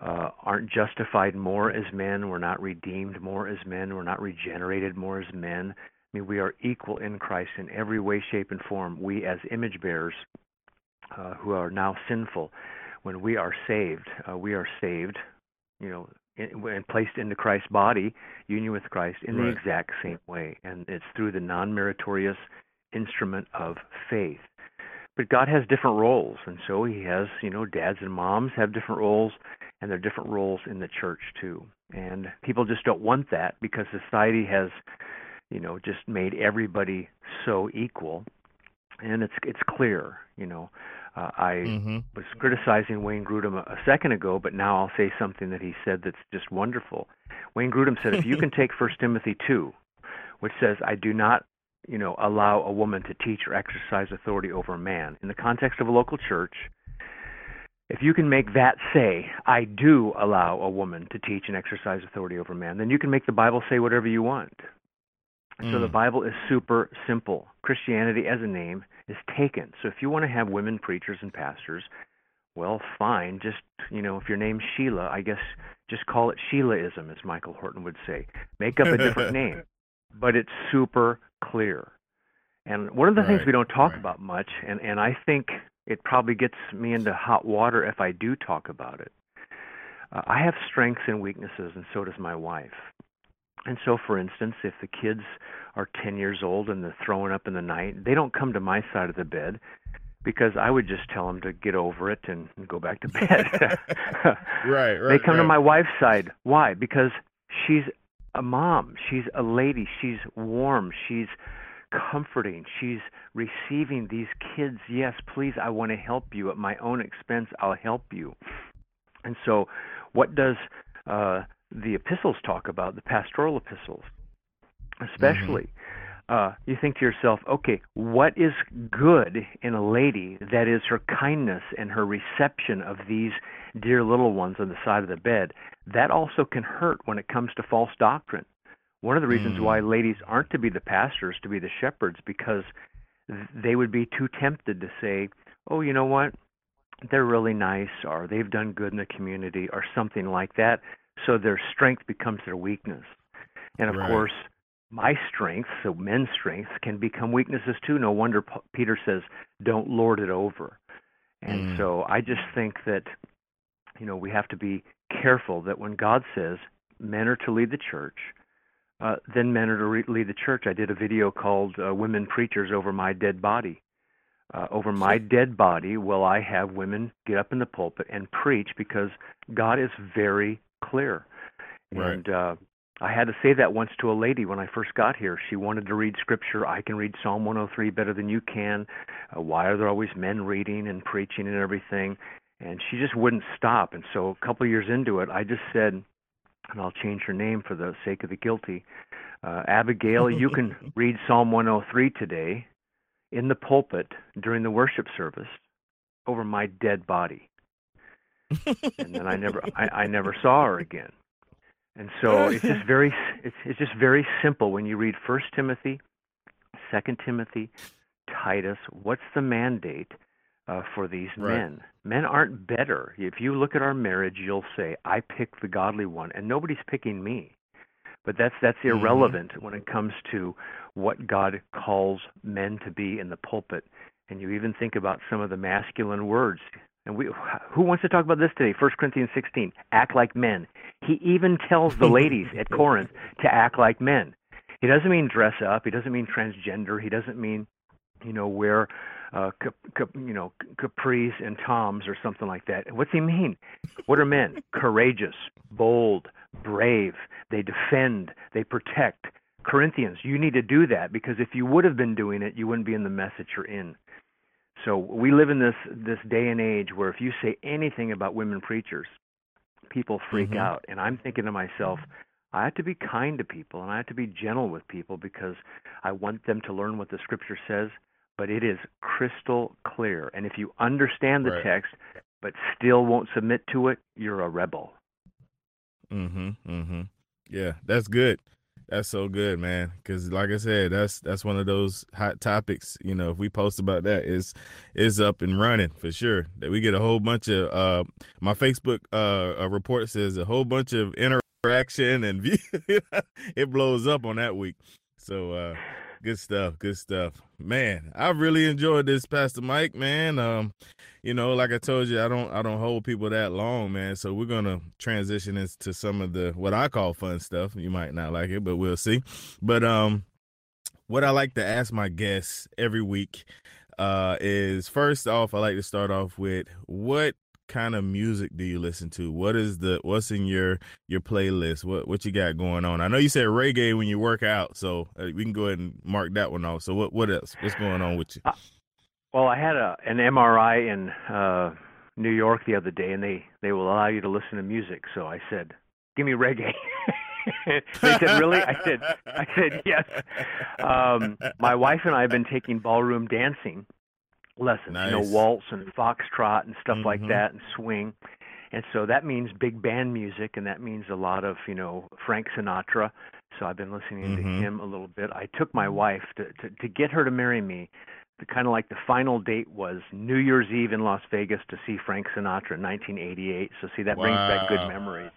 uh, aren't justified more as men. We're not redeemed more as men. We're not regenerated more as men. I mean, we are equal in Christ in every way, shape, and form. We as image bearers uh, who are now sinful, when we are saved, uh, we are saved, you know, in, and placed into Christ's body, union with Christ, in right. the exact same way. And it's through the non-meritorious instrument of faith. But God has different roles, and so he has, you know, dads and moms have different roles, and there are different roles in the church, too. And people just don't want that because society has, you know, just made everybody so equal, and it's it's clear, you know. Uh, I mm-hmm. was criticizing Wayne Grudem a, a second ago, but now I'll say something that he said that's just wonderful. Wayne Grudem said, if you can take First Timothy two, which says, I do not, you know, allow a woman to teach or exercise authority over a man. In the context of a local church, if you can make that say, I do allow a woman to teach and exercise authority over a man, then you can make the Bible say whatever you want. Mm. So the Bible is super simple. Christianity as a name is taken. So if you want to have women preachers and pastors, well, fine. Just, you know, if your name's Sheila, I guess just call it Sheilaism, as Michael Horton would say. Make up a different name. But it's super clear. And one of the right, things we don't talk right. about much, and, and I think it probably gets me into hot water if I do talk about it. Uh, I have strengths and weaknesses, and so does my wife. And so, for instance, if the kids are ten years old and they're throwing up in the night, they don't come to my side of the bed because I would just tell them to get over it and, and go back to bed. right, right. They come right. to my wife's side. Why? Because she's a mom, she's a lady, she's warm, she's comforting, she's receiving these kids. Yes, please, I want to help you at my own expense, I'll help you. And so what does uh, the epistles talk about, the pastoral epistles especially? Mm-hmm. Uh, you think to yourself, okay, what is good in a lady that is her kindness and her reception of these dear little ones on the side of the bed? That also can hurt when it comes to false doctrine. One of the reasons mm. why ladies aren't to be the pastors, to be the shepherds, because they would be too tempted to say, oh, you know what, they're really nice, or they've done good in the community, or something like that. So their strength becomes their weakness. And of right. course, my strengths, so men's strengths, can become weaknesses too. No wonder P- Peter says, don't lord it over. And mm. so I just think that, you know, we have to be careful that when God says men are to lead the church, uh, then men are to re- lead the church. I did a video called uh, Women Preachers Over My Dead Body. Uh, over my dead body will I have women get up in the pulpit and preach, because God is very clear. Right. And uh, I had to say that once to a lady when I first got here. She wanted to read scripture. I can read Psalm one oh three better than you can. Uh, why are there always men reading and preaching and everything? And she just wouldn't stop. And so a couple of years into it, I just said, and I'll change her name for the sake of the guilty, uh, Abigail, you can read Psalm one oh three today in the pulpit during the worship service over my dead body. And then I never, I, I never saw her again. And so it's just very, it's, it's just very simple. When you read First Timothy, Second Timothy, Titus, what's the mandate Uh, for these right. men? Men aren't better. If you look at our marriage, you'll say, I picked the godly one, and nobody's picking me. But that's that's irrelevant mm-hmm. when it comes to what God calls men to be in the pulpit. And you even think about some of the masculine words. And we, who wants to talk about this today? First Corinthians sixteen, act like men. He even tells the ladies at Corinth to act like men. He doesn't mean dress up. He doesn't mean transgender. He doesn't mean, you know, wear Uh, cap, cap, you know, capris and toms or something like that. What's he mean? What are men? Courageous, bold, brave. They defend, they protect. Corinthians, you need to do that, because if you would have been doing it, you wouldn't be in the mess that you're in. So we live in this this day and age where if you say anything about women preachers, people freak mm-hmm. out. And I'm thinking to myself, I have to be kind to people and I have to be gentle with people, because I want them to learn what the scripture says. But it is crystal clear. And if you understand the right. text but still won't submit to it, you're a rebel. Mm-hmm. Mm-hmm. Yeah, that's good. That's so good, man. Because like I said, that's that's one of those hot topics. You know, if we post about that, it's, it's up and running for sure. That we get a whole bunch of uh, my Facebook uh, report says a whole bunch of interaction and view. It blows up on that week. So uh, good stuff. Good stuff, man. I really enjoyed this, Pastor Mike, man. Um, you know, like I told you, I don't I don't hold people that long, man. So we're gonna transition into some of the what I call fun stuff. You might not like it, but we'll see. But um, what I like to ask my guests every week uh, is first off, I like to start off with what kind of music do you listen to? What is the what's in your your playlist? What what you got going on? I know you said reggae when you work out, so we can go ahead and mark that one off. So what what else? What's going on with you? Uh, well, I had a an M R I in uh, New York the other day, and they they will allow you to listen to music. So I said, "Give me reggae." They said, "Really?" I said, "I said yes." Um, my wife and I have been taking ballroom dancing lessons, nice. You know, waltz and foxtrot and stuff mm-hmm. like that, and swing, and so that means big band music, and that means a lot of, you know, Frank Sinatra. So I've been listening mm-hmm. to him a little bit. I took my wife to to, to get her to marry me. The kind of like the final date was New Year's Eve in Las Vegas to see Frank Sinatra in nineteen eighty-eight. So see, that wow. brings back good memories.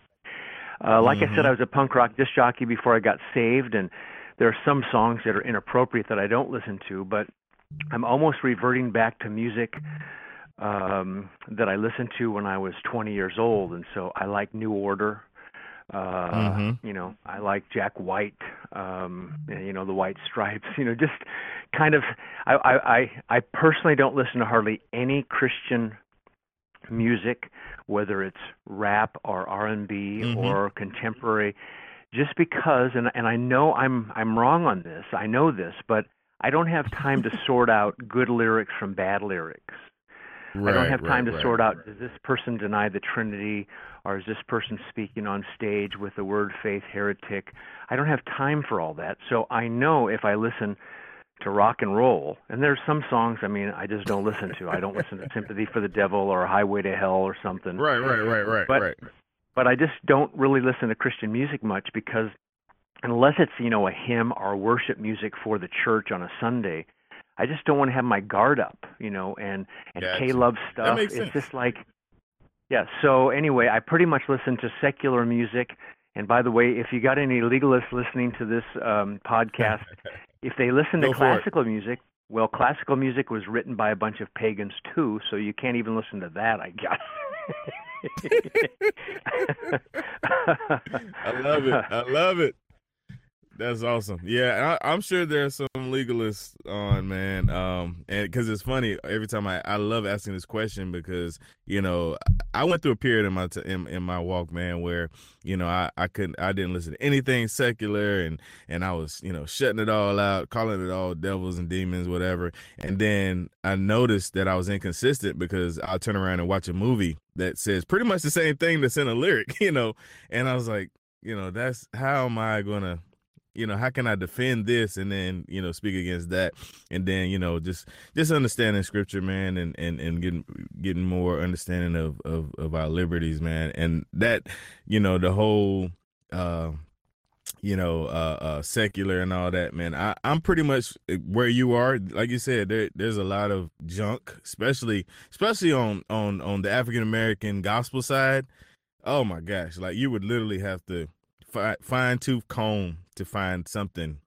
Uh, like mm-hmm. I said, I was a punk rock disc jockey before I got saved, and there are some songs that are inappropriate that I don't listen to, but I'm almost reverting back to music um, that I listened to when I was twenty years old, and so I like New Order. Uh, mm-hmm. You know, I like Jack White. Um, and, you know, the White Stripes. You know, just kind of. I, I, I, I personally don't listen to hardly any Christian music, whether it's rap or R and B mm-hmm. or contemporary, just because. And and I know I'm I'm wrong on this. I know this, but I don't have time to sort out good lyrics from bad lyrics. Right, I don't have time right, to right, sort out, does this person deny the Trinity, or is this person speaking on stage with the word faith heretic? I don't have time for all that. So I know if I listen to rock and roll, and there's some songs, I mean, I just don't listen to. I don't listen to Sympathy for the Devil or Highway to Hell or something. Right, right, right, right, but, right. But I just don't really listen to Christian music much because unless it's, you know, a hymn or worship music for the church on a Sunday, I just don't want to have my guard up, you know, and, and gotcha. K-Love stuff. That makes sense. It's just like, yeah, so anyway, I pretty much listen to secular music. And by the way, if you got any legalists listening to this um, podcast, if they listen to classical music, well, classical music was written by a bunch of pagans too, so you can't even listen to that, I guess. I love it. I love it. That's awesome. Yeah, I, I'm sure there's some legalists on, man. Um, and because it's funny every time I, I love asking this question because you know I went through a period in my t- in, in my walk, man, where you know I, I couldn't I didn't listen to anything secular and and I was you know shutting it all out, calling it all devils and demons, whatever. And then I noticed that I was inconsistent because I'll turn around and watch a movie that says pretty much the same thing that's in a lyric, you know. And I was like, you know, that's how am I gonna you know, how can I defend this and then, you know, speak against that? And then, you know, just just understanding scripture, man, and, and, and getting getting more understanding of, of, of our liberties, man. And that, you know, the whole, uh, you know, uh, uh, secular and all that, man, I, I'm pretty much where you are. Like you said, there, there's a lot of junk, especially especially on, on, on the African-American gospel side. Oh, my gosh. Like you would literally have to fi- fine tooth comb to find something,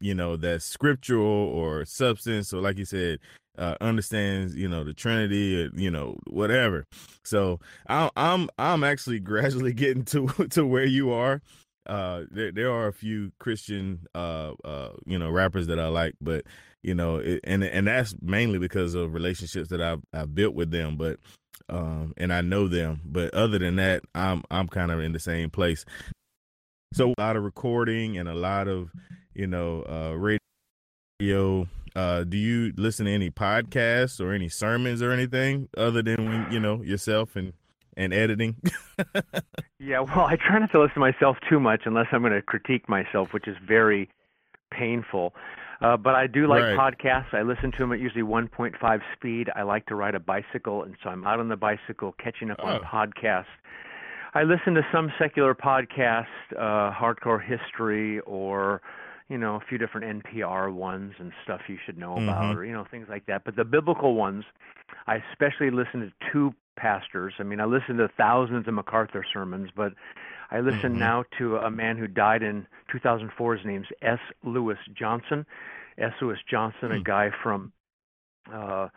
you know, that's scriptural or substance. So like you said, uh, understands, you know, the Trinity, or, you know, whatever. So I, I'm I'm actually gradually getting to to where you are. Uh, there there are a few Christian, uh, uh, you know, rappers that I like, but you know, it, and and that's mainly because of relationships that I've I've built with them, but um, and I know them. But other than that, I'm I'm kind of in the same place. So a lot of recording and a lot of, you know, uh, radio. Uh, do you listen to any podcasts or any sermons or anything other than, when, you know, yourself and, and editing? Yeah, well, I try not to listen to myself too much unless I'm going to critique myself, which is very painful. Uh, but I do like right. podcasts. I listen to them at usually one point five speed. I like to ride a bicycle, and so I'm out on the bicycle catching up oh. on podcasts. I listen to some secular podcast, uh, Hardcore History, or, you know, a few different N P R ones and stuff you should know about, mm-hmm. or, you know, things like that. But the biblical ones, I especially listen to two pastors. I mean, I listen to thousands of MacArthur sermons, but I listen mm-hmm. now to a man who died in two thousand four. His name's S. Lewis Johnson. S. Lewis Johnson, mm-hmm. a guy from uh,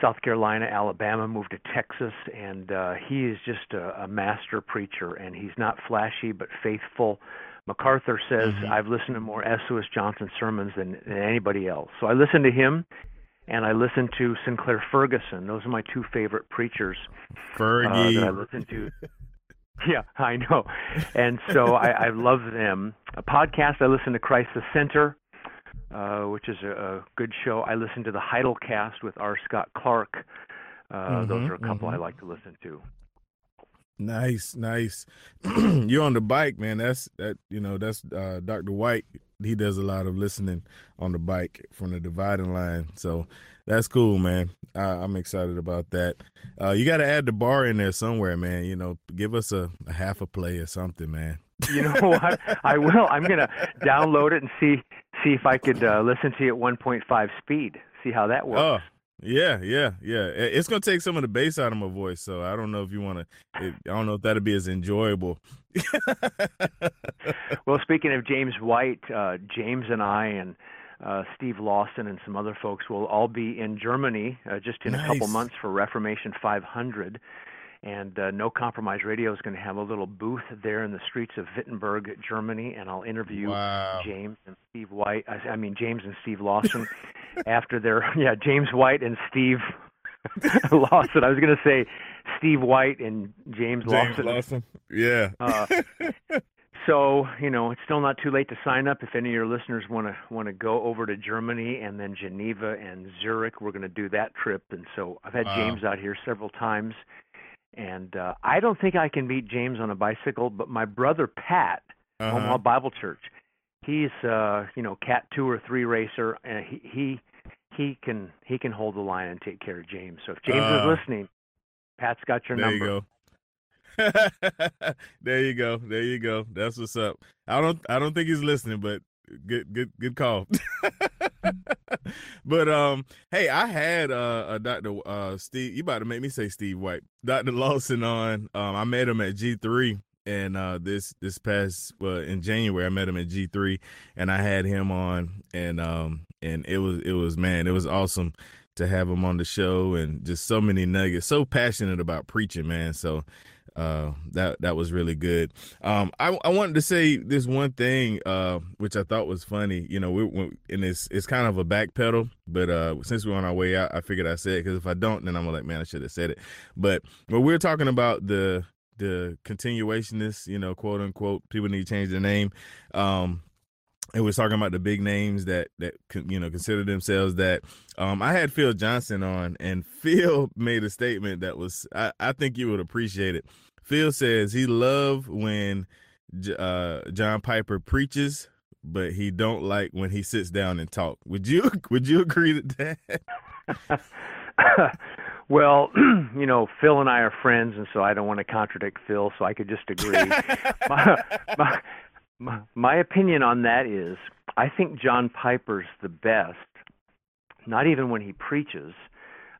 South Carolina, Alabama, moved to Texas, and uh, he is just a, a master preacher, and he's not flashy but faithful. MacArthur says, mm-hmm. I've listened to more S. Lewis Johnson sermons than, than anybody else. So I listen to him, and I listen to Sinclair Ferguson. Those are my two favorite preachers Fergie. Uh, that I listen to. Yeah, I know. And so I, I love them. A podcast, I listen to Christ the Center, uh, which is a, a good show. I listen to the Heidelcast with R. Scott Clark. Uh, mm-hmm, those are a couple mm-hmm. I like to listen to. Nice, nice. You're on the bike, man. That's that. You know, that's uh, Doctor White. He does a lot of listening on the bike from the dividing line. So that's cool, man. I, I'm excited about that. Uh, you got to add the bar in there somewhere, man. You know, give us a, a half a play or something, man. You know what? I will. I'm gonna download it and see see if I could uh, listen to it at one point five speed. See how that works. Oh. Yeah, yeah, yeah. It's going to take some of the bass out of my voice, so I don't know if you want to, I don't know if that'll be as enjoyable. Well, speaking of James White, uh, James and I and uh, Steve Lawson and some other folks will all be in Germany uh, just in nice. a couple months for Reformation five hundred, and uh, No Compromise Radio is going to have a little booth there in the streets of Wittenberg, Germany, and I'll interview wow. James and Steve White, I, I mean James and Steve Lawson. After their, yeah, James White and Steve Lawson. I was going to say Steve White and James, James Lawson. Lawson. Yeah. Uh, so, you know, it's still not too late to sign up. If any of your listeners want to want to go over to Germany and then Geneva and Zurich, we're going to do that trip. And so I've had wow. James out here several times. And uh, I don't think I can beat James on a bicycle, but my brother Pat, uh-huh. Omaha Bible Church, he's, uh, you know, cat two or three racer, and he he he can he can hold the line and take care of James. So if James uh, is listening, Pat's got your there number. You go. There you go. There you go. That's what's up. I don't I don't think he's listening, but good good good call. But um, hey, I had uh, a Doctor Uh, Steve. You about to make me say Steve White, Doctor Lawson on. Um, I met him at G three. And uh, this this past uh, in January, I met him at G three, and I had him on, and um, and it was it was man, it was awesome to have him on the show, and just so many nuggets, so passionate about preaching, man. So uh, that that was really good. Um, I I wanted to say this one thing, uh, which I thought was funny. You know, we, we and it's it's kind of a backpedal, but uh, since we're on our way out, I figured I said it, because if I don't, then I'm like, man, I should have said it. But when we were talking about the the continuationists, you know, quote unquote, people need to change their name. Um, and we're talking about the big names that, that, you know, consider themselves that. um, I had Phil Johnson on, and Phil made a statement that was, I, I think you would appreciate it. Phil says he loved when uh, John Piper preaches, but he don't like when he sits down and talk. Would you, would you agree to that? Well, you know, Phil and I are friends, and so I don't want to contradict Phil, so I could just agree. my, my, my, my opinion on that is I think John Piper's the best, not even when he preaches,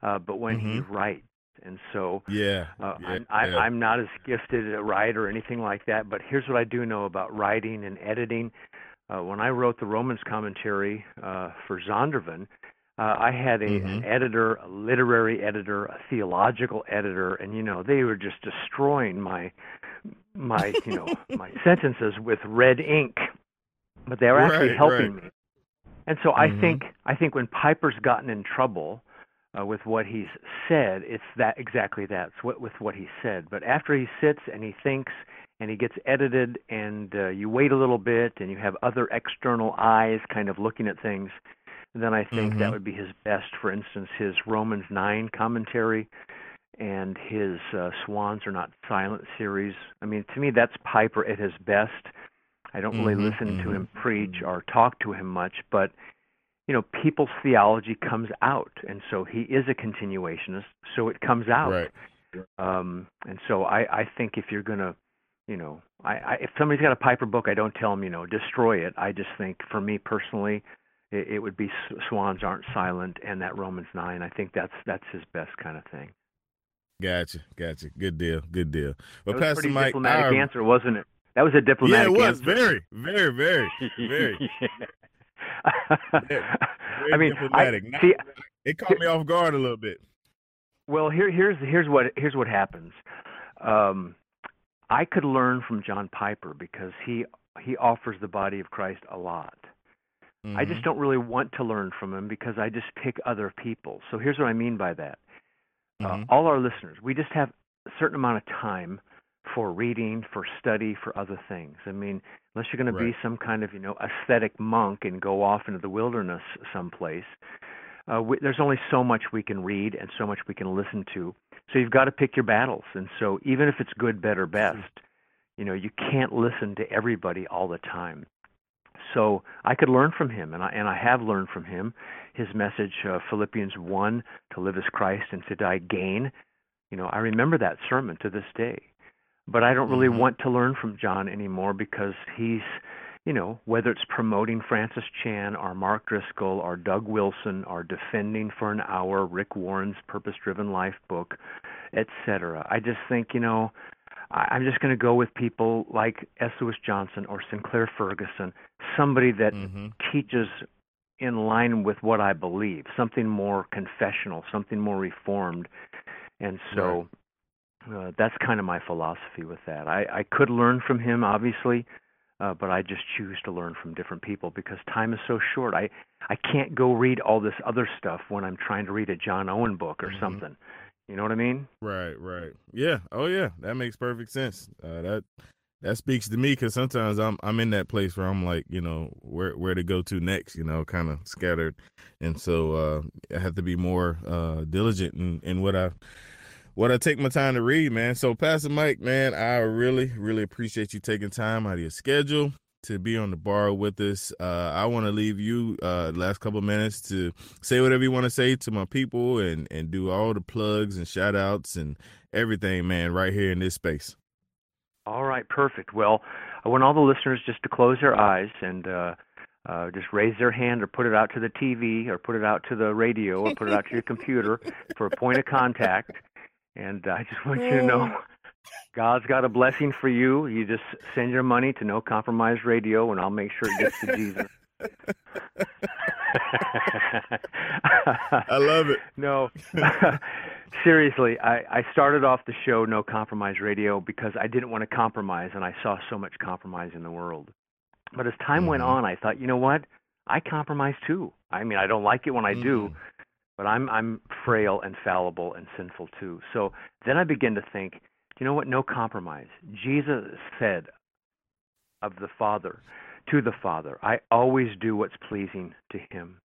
uh, but when mm-hmm. he writes. And so yeah, uh, yeah, I'm, I, yeah. I'm not as gifted a writer or anything like that, but here's what I do know about writing and editing. Uh, when I wrote the Romans commentary uh, for Zondervan, Uh, I had a, mm-hmm. an editor, a literary editor, a theological editor, and, you know, they were just destroying my, my you know, my sentences with red ink, but they were right, actually helping right. me. And so mm-hmm. I think I think when Piper's gotten in trouble uh, with what he's said, it's that exactly that, it's what, with what he said. But after he sits and he thinks and he gets edited, and uh, you wait a little bit and you have other external eyes kind of looking at things, then I think mm-hmm. that would be his best. For instance, his Romans nine commentary and his uh, Swans Are Not Silent series. I mean, to me, that's Piper at his best. I don't really mm-hmm. listen mm-hmm. to him preach or talk to him much, but, you know, people's theology comes out, and so he is a continuationist, so it comes out. Right. Um, and so I, I think if you're going to you know, I, I, if somebody's got a Piper book, I don't tell them, you know, destroy it. I just think for me personally, it, it would be Swans Aren't Silent and that Romans nine. I think that's that's his best kind of thing. Gotcha, gotcha. Good deal, good deal. Well, that was Pastor Mike, diplomatic our... answer, wasn't it? That was a diplomatic answer. Yeah, it was. Answer. Very, very, very, very. yeah. very, very I mean, diplomatic. I, Not, see, it caught me off guard a little bit. Well, here, here's here's what here's what happens. Um, I could learn from John Piper because he he offers the body of Christ a lot. Mm-hmm. I just don't really want to learn from him because I just pick other people. So here's what I mean by that. Mm-hmm. Uh, all our listeners, we just have a certain amount of time for reading, for study, for other things. I mean, unless you're going right. to be some kind of, you know, ascetic monk and go off into the wilderness someplace, uh, we, there's only so much we can read and so much we can listen to. So you've got to pick your battles. And so even if it's good, better, best, you know, you can't listen to everybody all the time. So I could learn from him, and I and I have learned from him. His message, uh, Philippians one, to live as Christ and to die gain. You know, I remember that sermon to this day. But I don't really mm-hmm. want to learn from John anymore because he's, you know, whether it's promoting Francis Chan or Mark Driscoll or Doug Wilson or defending for an hour Rick Warren's Purpose-Driven Life book, et cetera. I just think, you know, I, I'm just going to go with people like S. Lewis Johnson or Sinclair Ferguson, somebody that mm-hmm. teaches in line with what I believe, something more confessional, something more reformed. And so... Right. Uh, that's kind of my philosophy with that. I, I could learn from him, obviously, uh, but I just choose to learn from different people because time is so short. I, I can't go read all this other stuff when I'm trying to read a John Owen book or mm-hmm. something. You know what I mean? Right, right. Yeah. Oh, yeah. That makes perfect sense. Uh, that that speaks to me because sometimes I'm I'm in that place where I'm like, you know, where where to go to next, you know, kind of scattered. And so uh, I have to be more uh, diligent in, in what I... What I take my time to read, man. So, Pastor Mike, man, I really, really appreciate you taking time out of your schedule to be on the bar with us. Uh, I want to leave you uh, the last couple of minutes to say whatever you want to say to my people and, and do all the plugs and shout outs and everything, man, right here in this space. All right, perfect. Well, I want all the listeners just to close their eyes and uh, uh, just raise their hand or put it out to the T V or put it out to the radio or put it out to your computer for a point of contact. And I just want you to know God's got a blessing for you. You just send your money to No Compromise Radio, and I'll make sure it gets to Jesus. I love it. No, seriously, I, I started off the show No Compromise Radio because I didn't want to compromise, and I saw so much compromise in the world. But as time mm-hmm. went on, I thought, you know what? I compromise too. I mean, I don't like it when I mm-hmm. do. But I'm I'm frail and fallible and sinful too. So then I begin to think, you know what? No compromise. Jesus said of the Father, to the Father, I always do what's pleasing to him.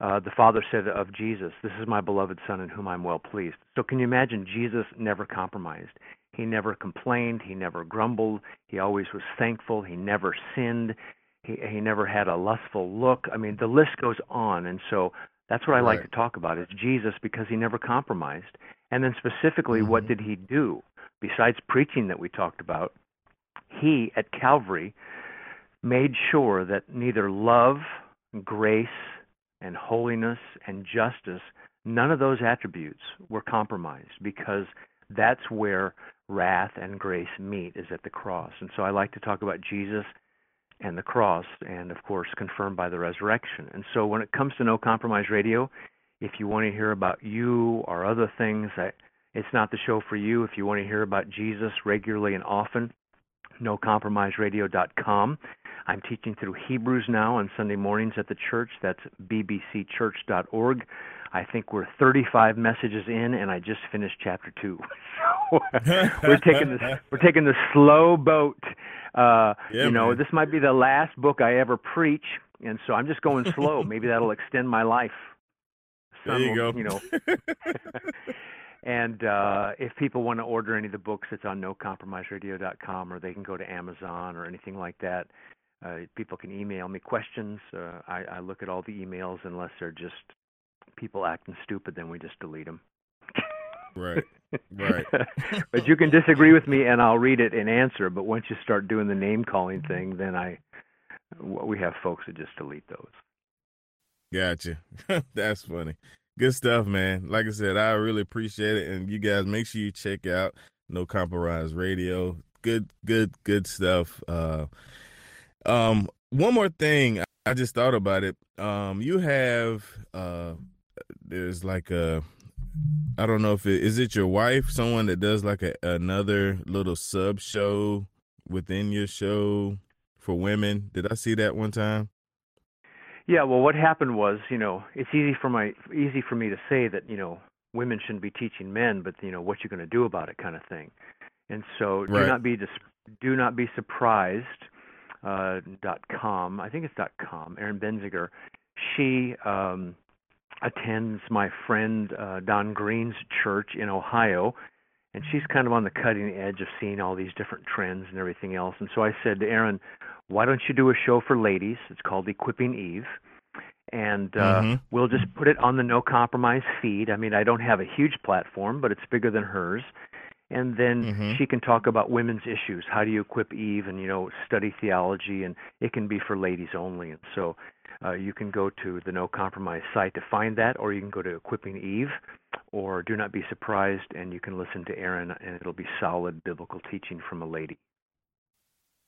Uh, the Father said of Jesus, this is my beloved Son in whom I'm well pleased. So can you imagine? Jesus never compromised. He never complained. He never grumbled. He always was thankful. He never sinned. He, he never had a lustful look. I mean, the list goes on. And so that's what I like right. to talk about is Jesus because he never compromised. And then specifically, mm-hmm. what did he do? Besides preaching that we talked about, he at Calvary made sure that neither love, grace, and holiness, and justice, none of those attributes were compromised because that's where wrath and grace meet is at the cross. And so I like to talk about Jesus and the cross, and of course, confirmed by the resurrection. And so when it comes to No Compromise Radio, if you want to hear about you or other things, that it's not the show for you. If you want to hear about Jesus regularly and often, no compromise radio dot com. I'm teaching through Hebrews now on Sunday mornings at the church. That's b b c church dot org. I think we're thirty-five messages in, and I just finished chapter two. So we're taking the we're taking the slow boat. Uh, yeah, you know, man. This might be the last book I ever preach, and so I'm just going slow. Maybe that'll extend my life. Some there you will, go. You know. And uh, if people want to order any of the books, it's on no compromise radio dot com, or they can go to Amazon or anything like that. Uh, people can email me questions. Uh, I, I look at all the emails unless they're just people acting stupid, then we just delete them. Right. Right. But you can disagree with me, and I'll read it and answer. But once you start doing the name calling thing, then I, we have folks that just delete those. Gotcha. That's funny. Good stuff, man. Like I said, I really appreciate it. And you guys, make sure you check out No Compromise Radio. Good, good, good stuff. Uh, um, one more thing. I just thought about it. Um, you have uh, there's like a, I don't know if it is it your wife, someone that does like a, another little sub show within your show for women. Did I see that one time? Yeah, well, what happened was, you know, it's easy for my easy for me to say that, you know, women shouldn't be teaching men, but, you know, what you're going to do about it kind of thing. And so right. do not be dis- do not be surprised uh, .com, I think it's .com, Erin Benziger, she um, attends my friend uh, Don Green's church in Ohio, and she's kind of on the cutting edge of seeing all these different trends and everything else. And so I said to Erin, why don't you do a show for ladies? It's called Equipping Eve. And uh, mm-hmm. we'll just put it on the No Compromise feed. I mean, I don't have a huge platform, but it's bigger than hers. And then mm-hmm. she can talk about women's issues. How do you equip Eve and, you know, study theology? And it can be for ladies only. And so uh, you can go to the No Compromise site to find that, or you can go to Equipping Eve or Do Not Be Surprised, and you can listen to Erin, and it'll be solid biblical teaching from a lady.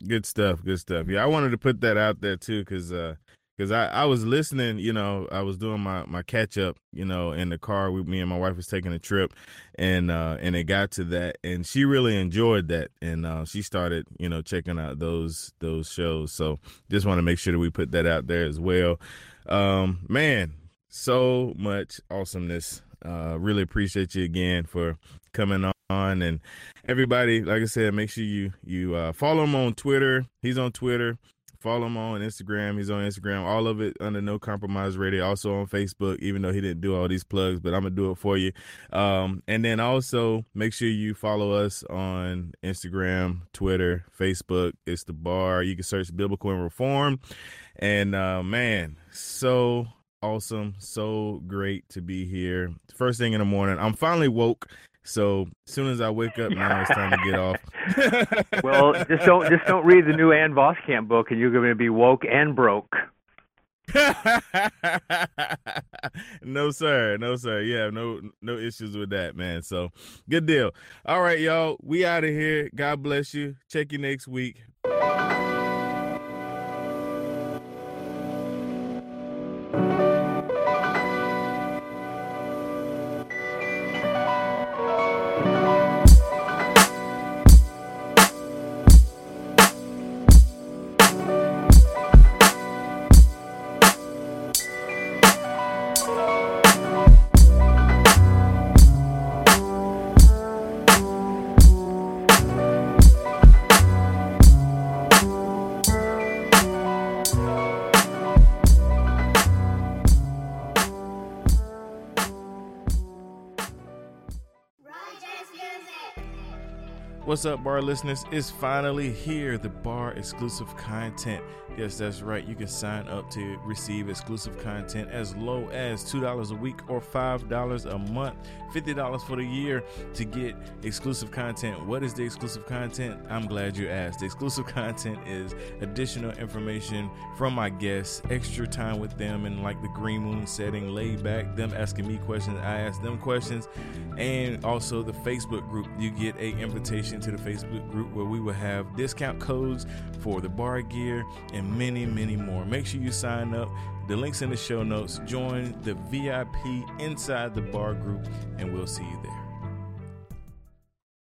Good stuff. Good stuff. Yeah, I wanted to put that out there too, because because uh, I, I was listening. You know, I was doing my, my catch up. You know, in the car, with me and my wife was taking a trip, and uh, and it got to that, and she really enjoyed that, and uh, she started you know checking out those those shows. So just want to make sure that we put that out there as well. Um, man, so much awesomeness. Uh, really appreciate you again for coming on. on and everybody, like I said, make sure you you uh follow him on Twitter. He's on Twitter. Follow him on Instagram. He's on Instagram. All of it under No Compromise Radio. Also on Facebook, even though he didn't do all these plugs, but I'm gonna do it for you. Um and then also make sure you follow us on Instagram, Twitter, Facebook. It's The Bar. You can search Biblical and Reform. And uh man, so awesome, so great to be here. First thing in the morning. I'm finally woke. So as soon as I wake up now, it's time to get off. Well, just don't just don't read the new Ann Voskamp book, and you're going to be woke and broke. No sir, no sir. Yeah, no no issues with that, man. So good deal. All right, y'all, we out of here. God bless you. Check you next week. What's up, bar listeners? It's finally here, the bar exclusive content. Yes, that's right. You can sign up to receive exclusive content as low as two dollars a week or five dollars a month, fifty dollars for the year to get exclusive content. What is the exclusive content? I'm glad you asked. The exclusive content is additional information from my guests, extra time with them in like the green moon setting, laid back, them asking me questions, I ask them questions, and also the Facebook group. You get an invitation to the Facebook group where we will have discount codes for the bar gear and many, many more. Make sure you sign up. The link's in the show notes. Join the V I P inside the bar group, and we'll see you there.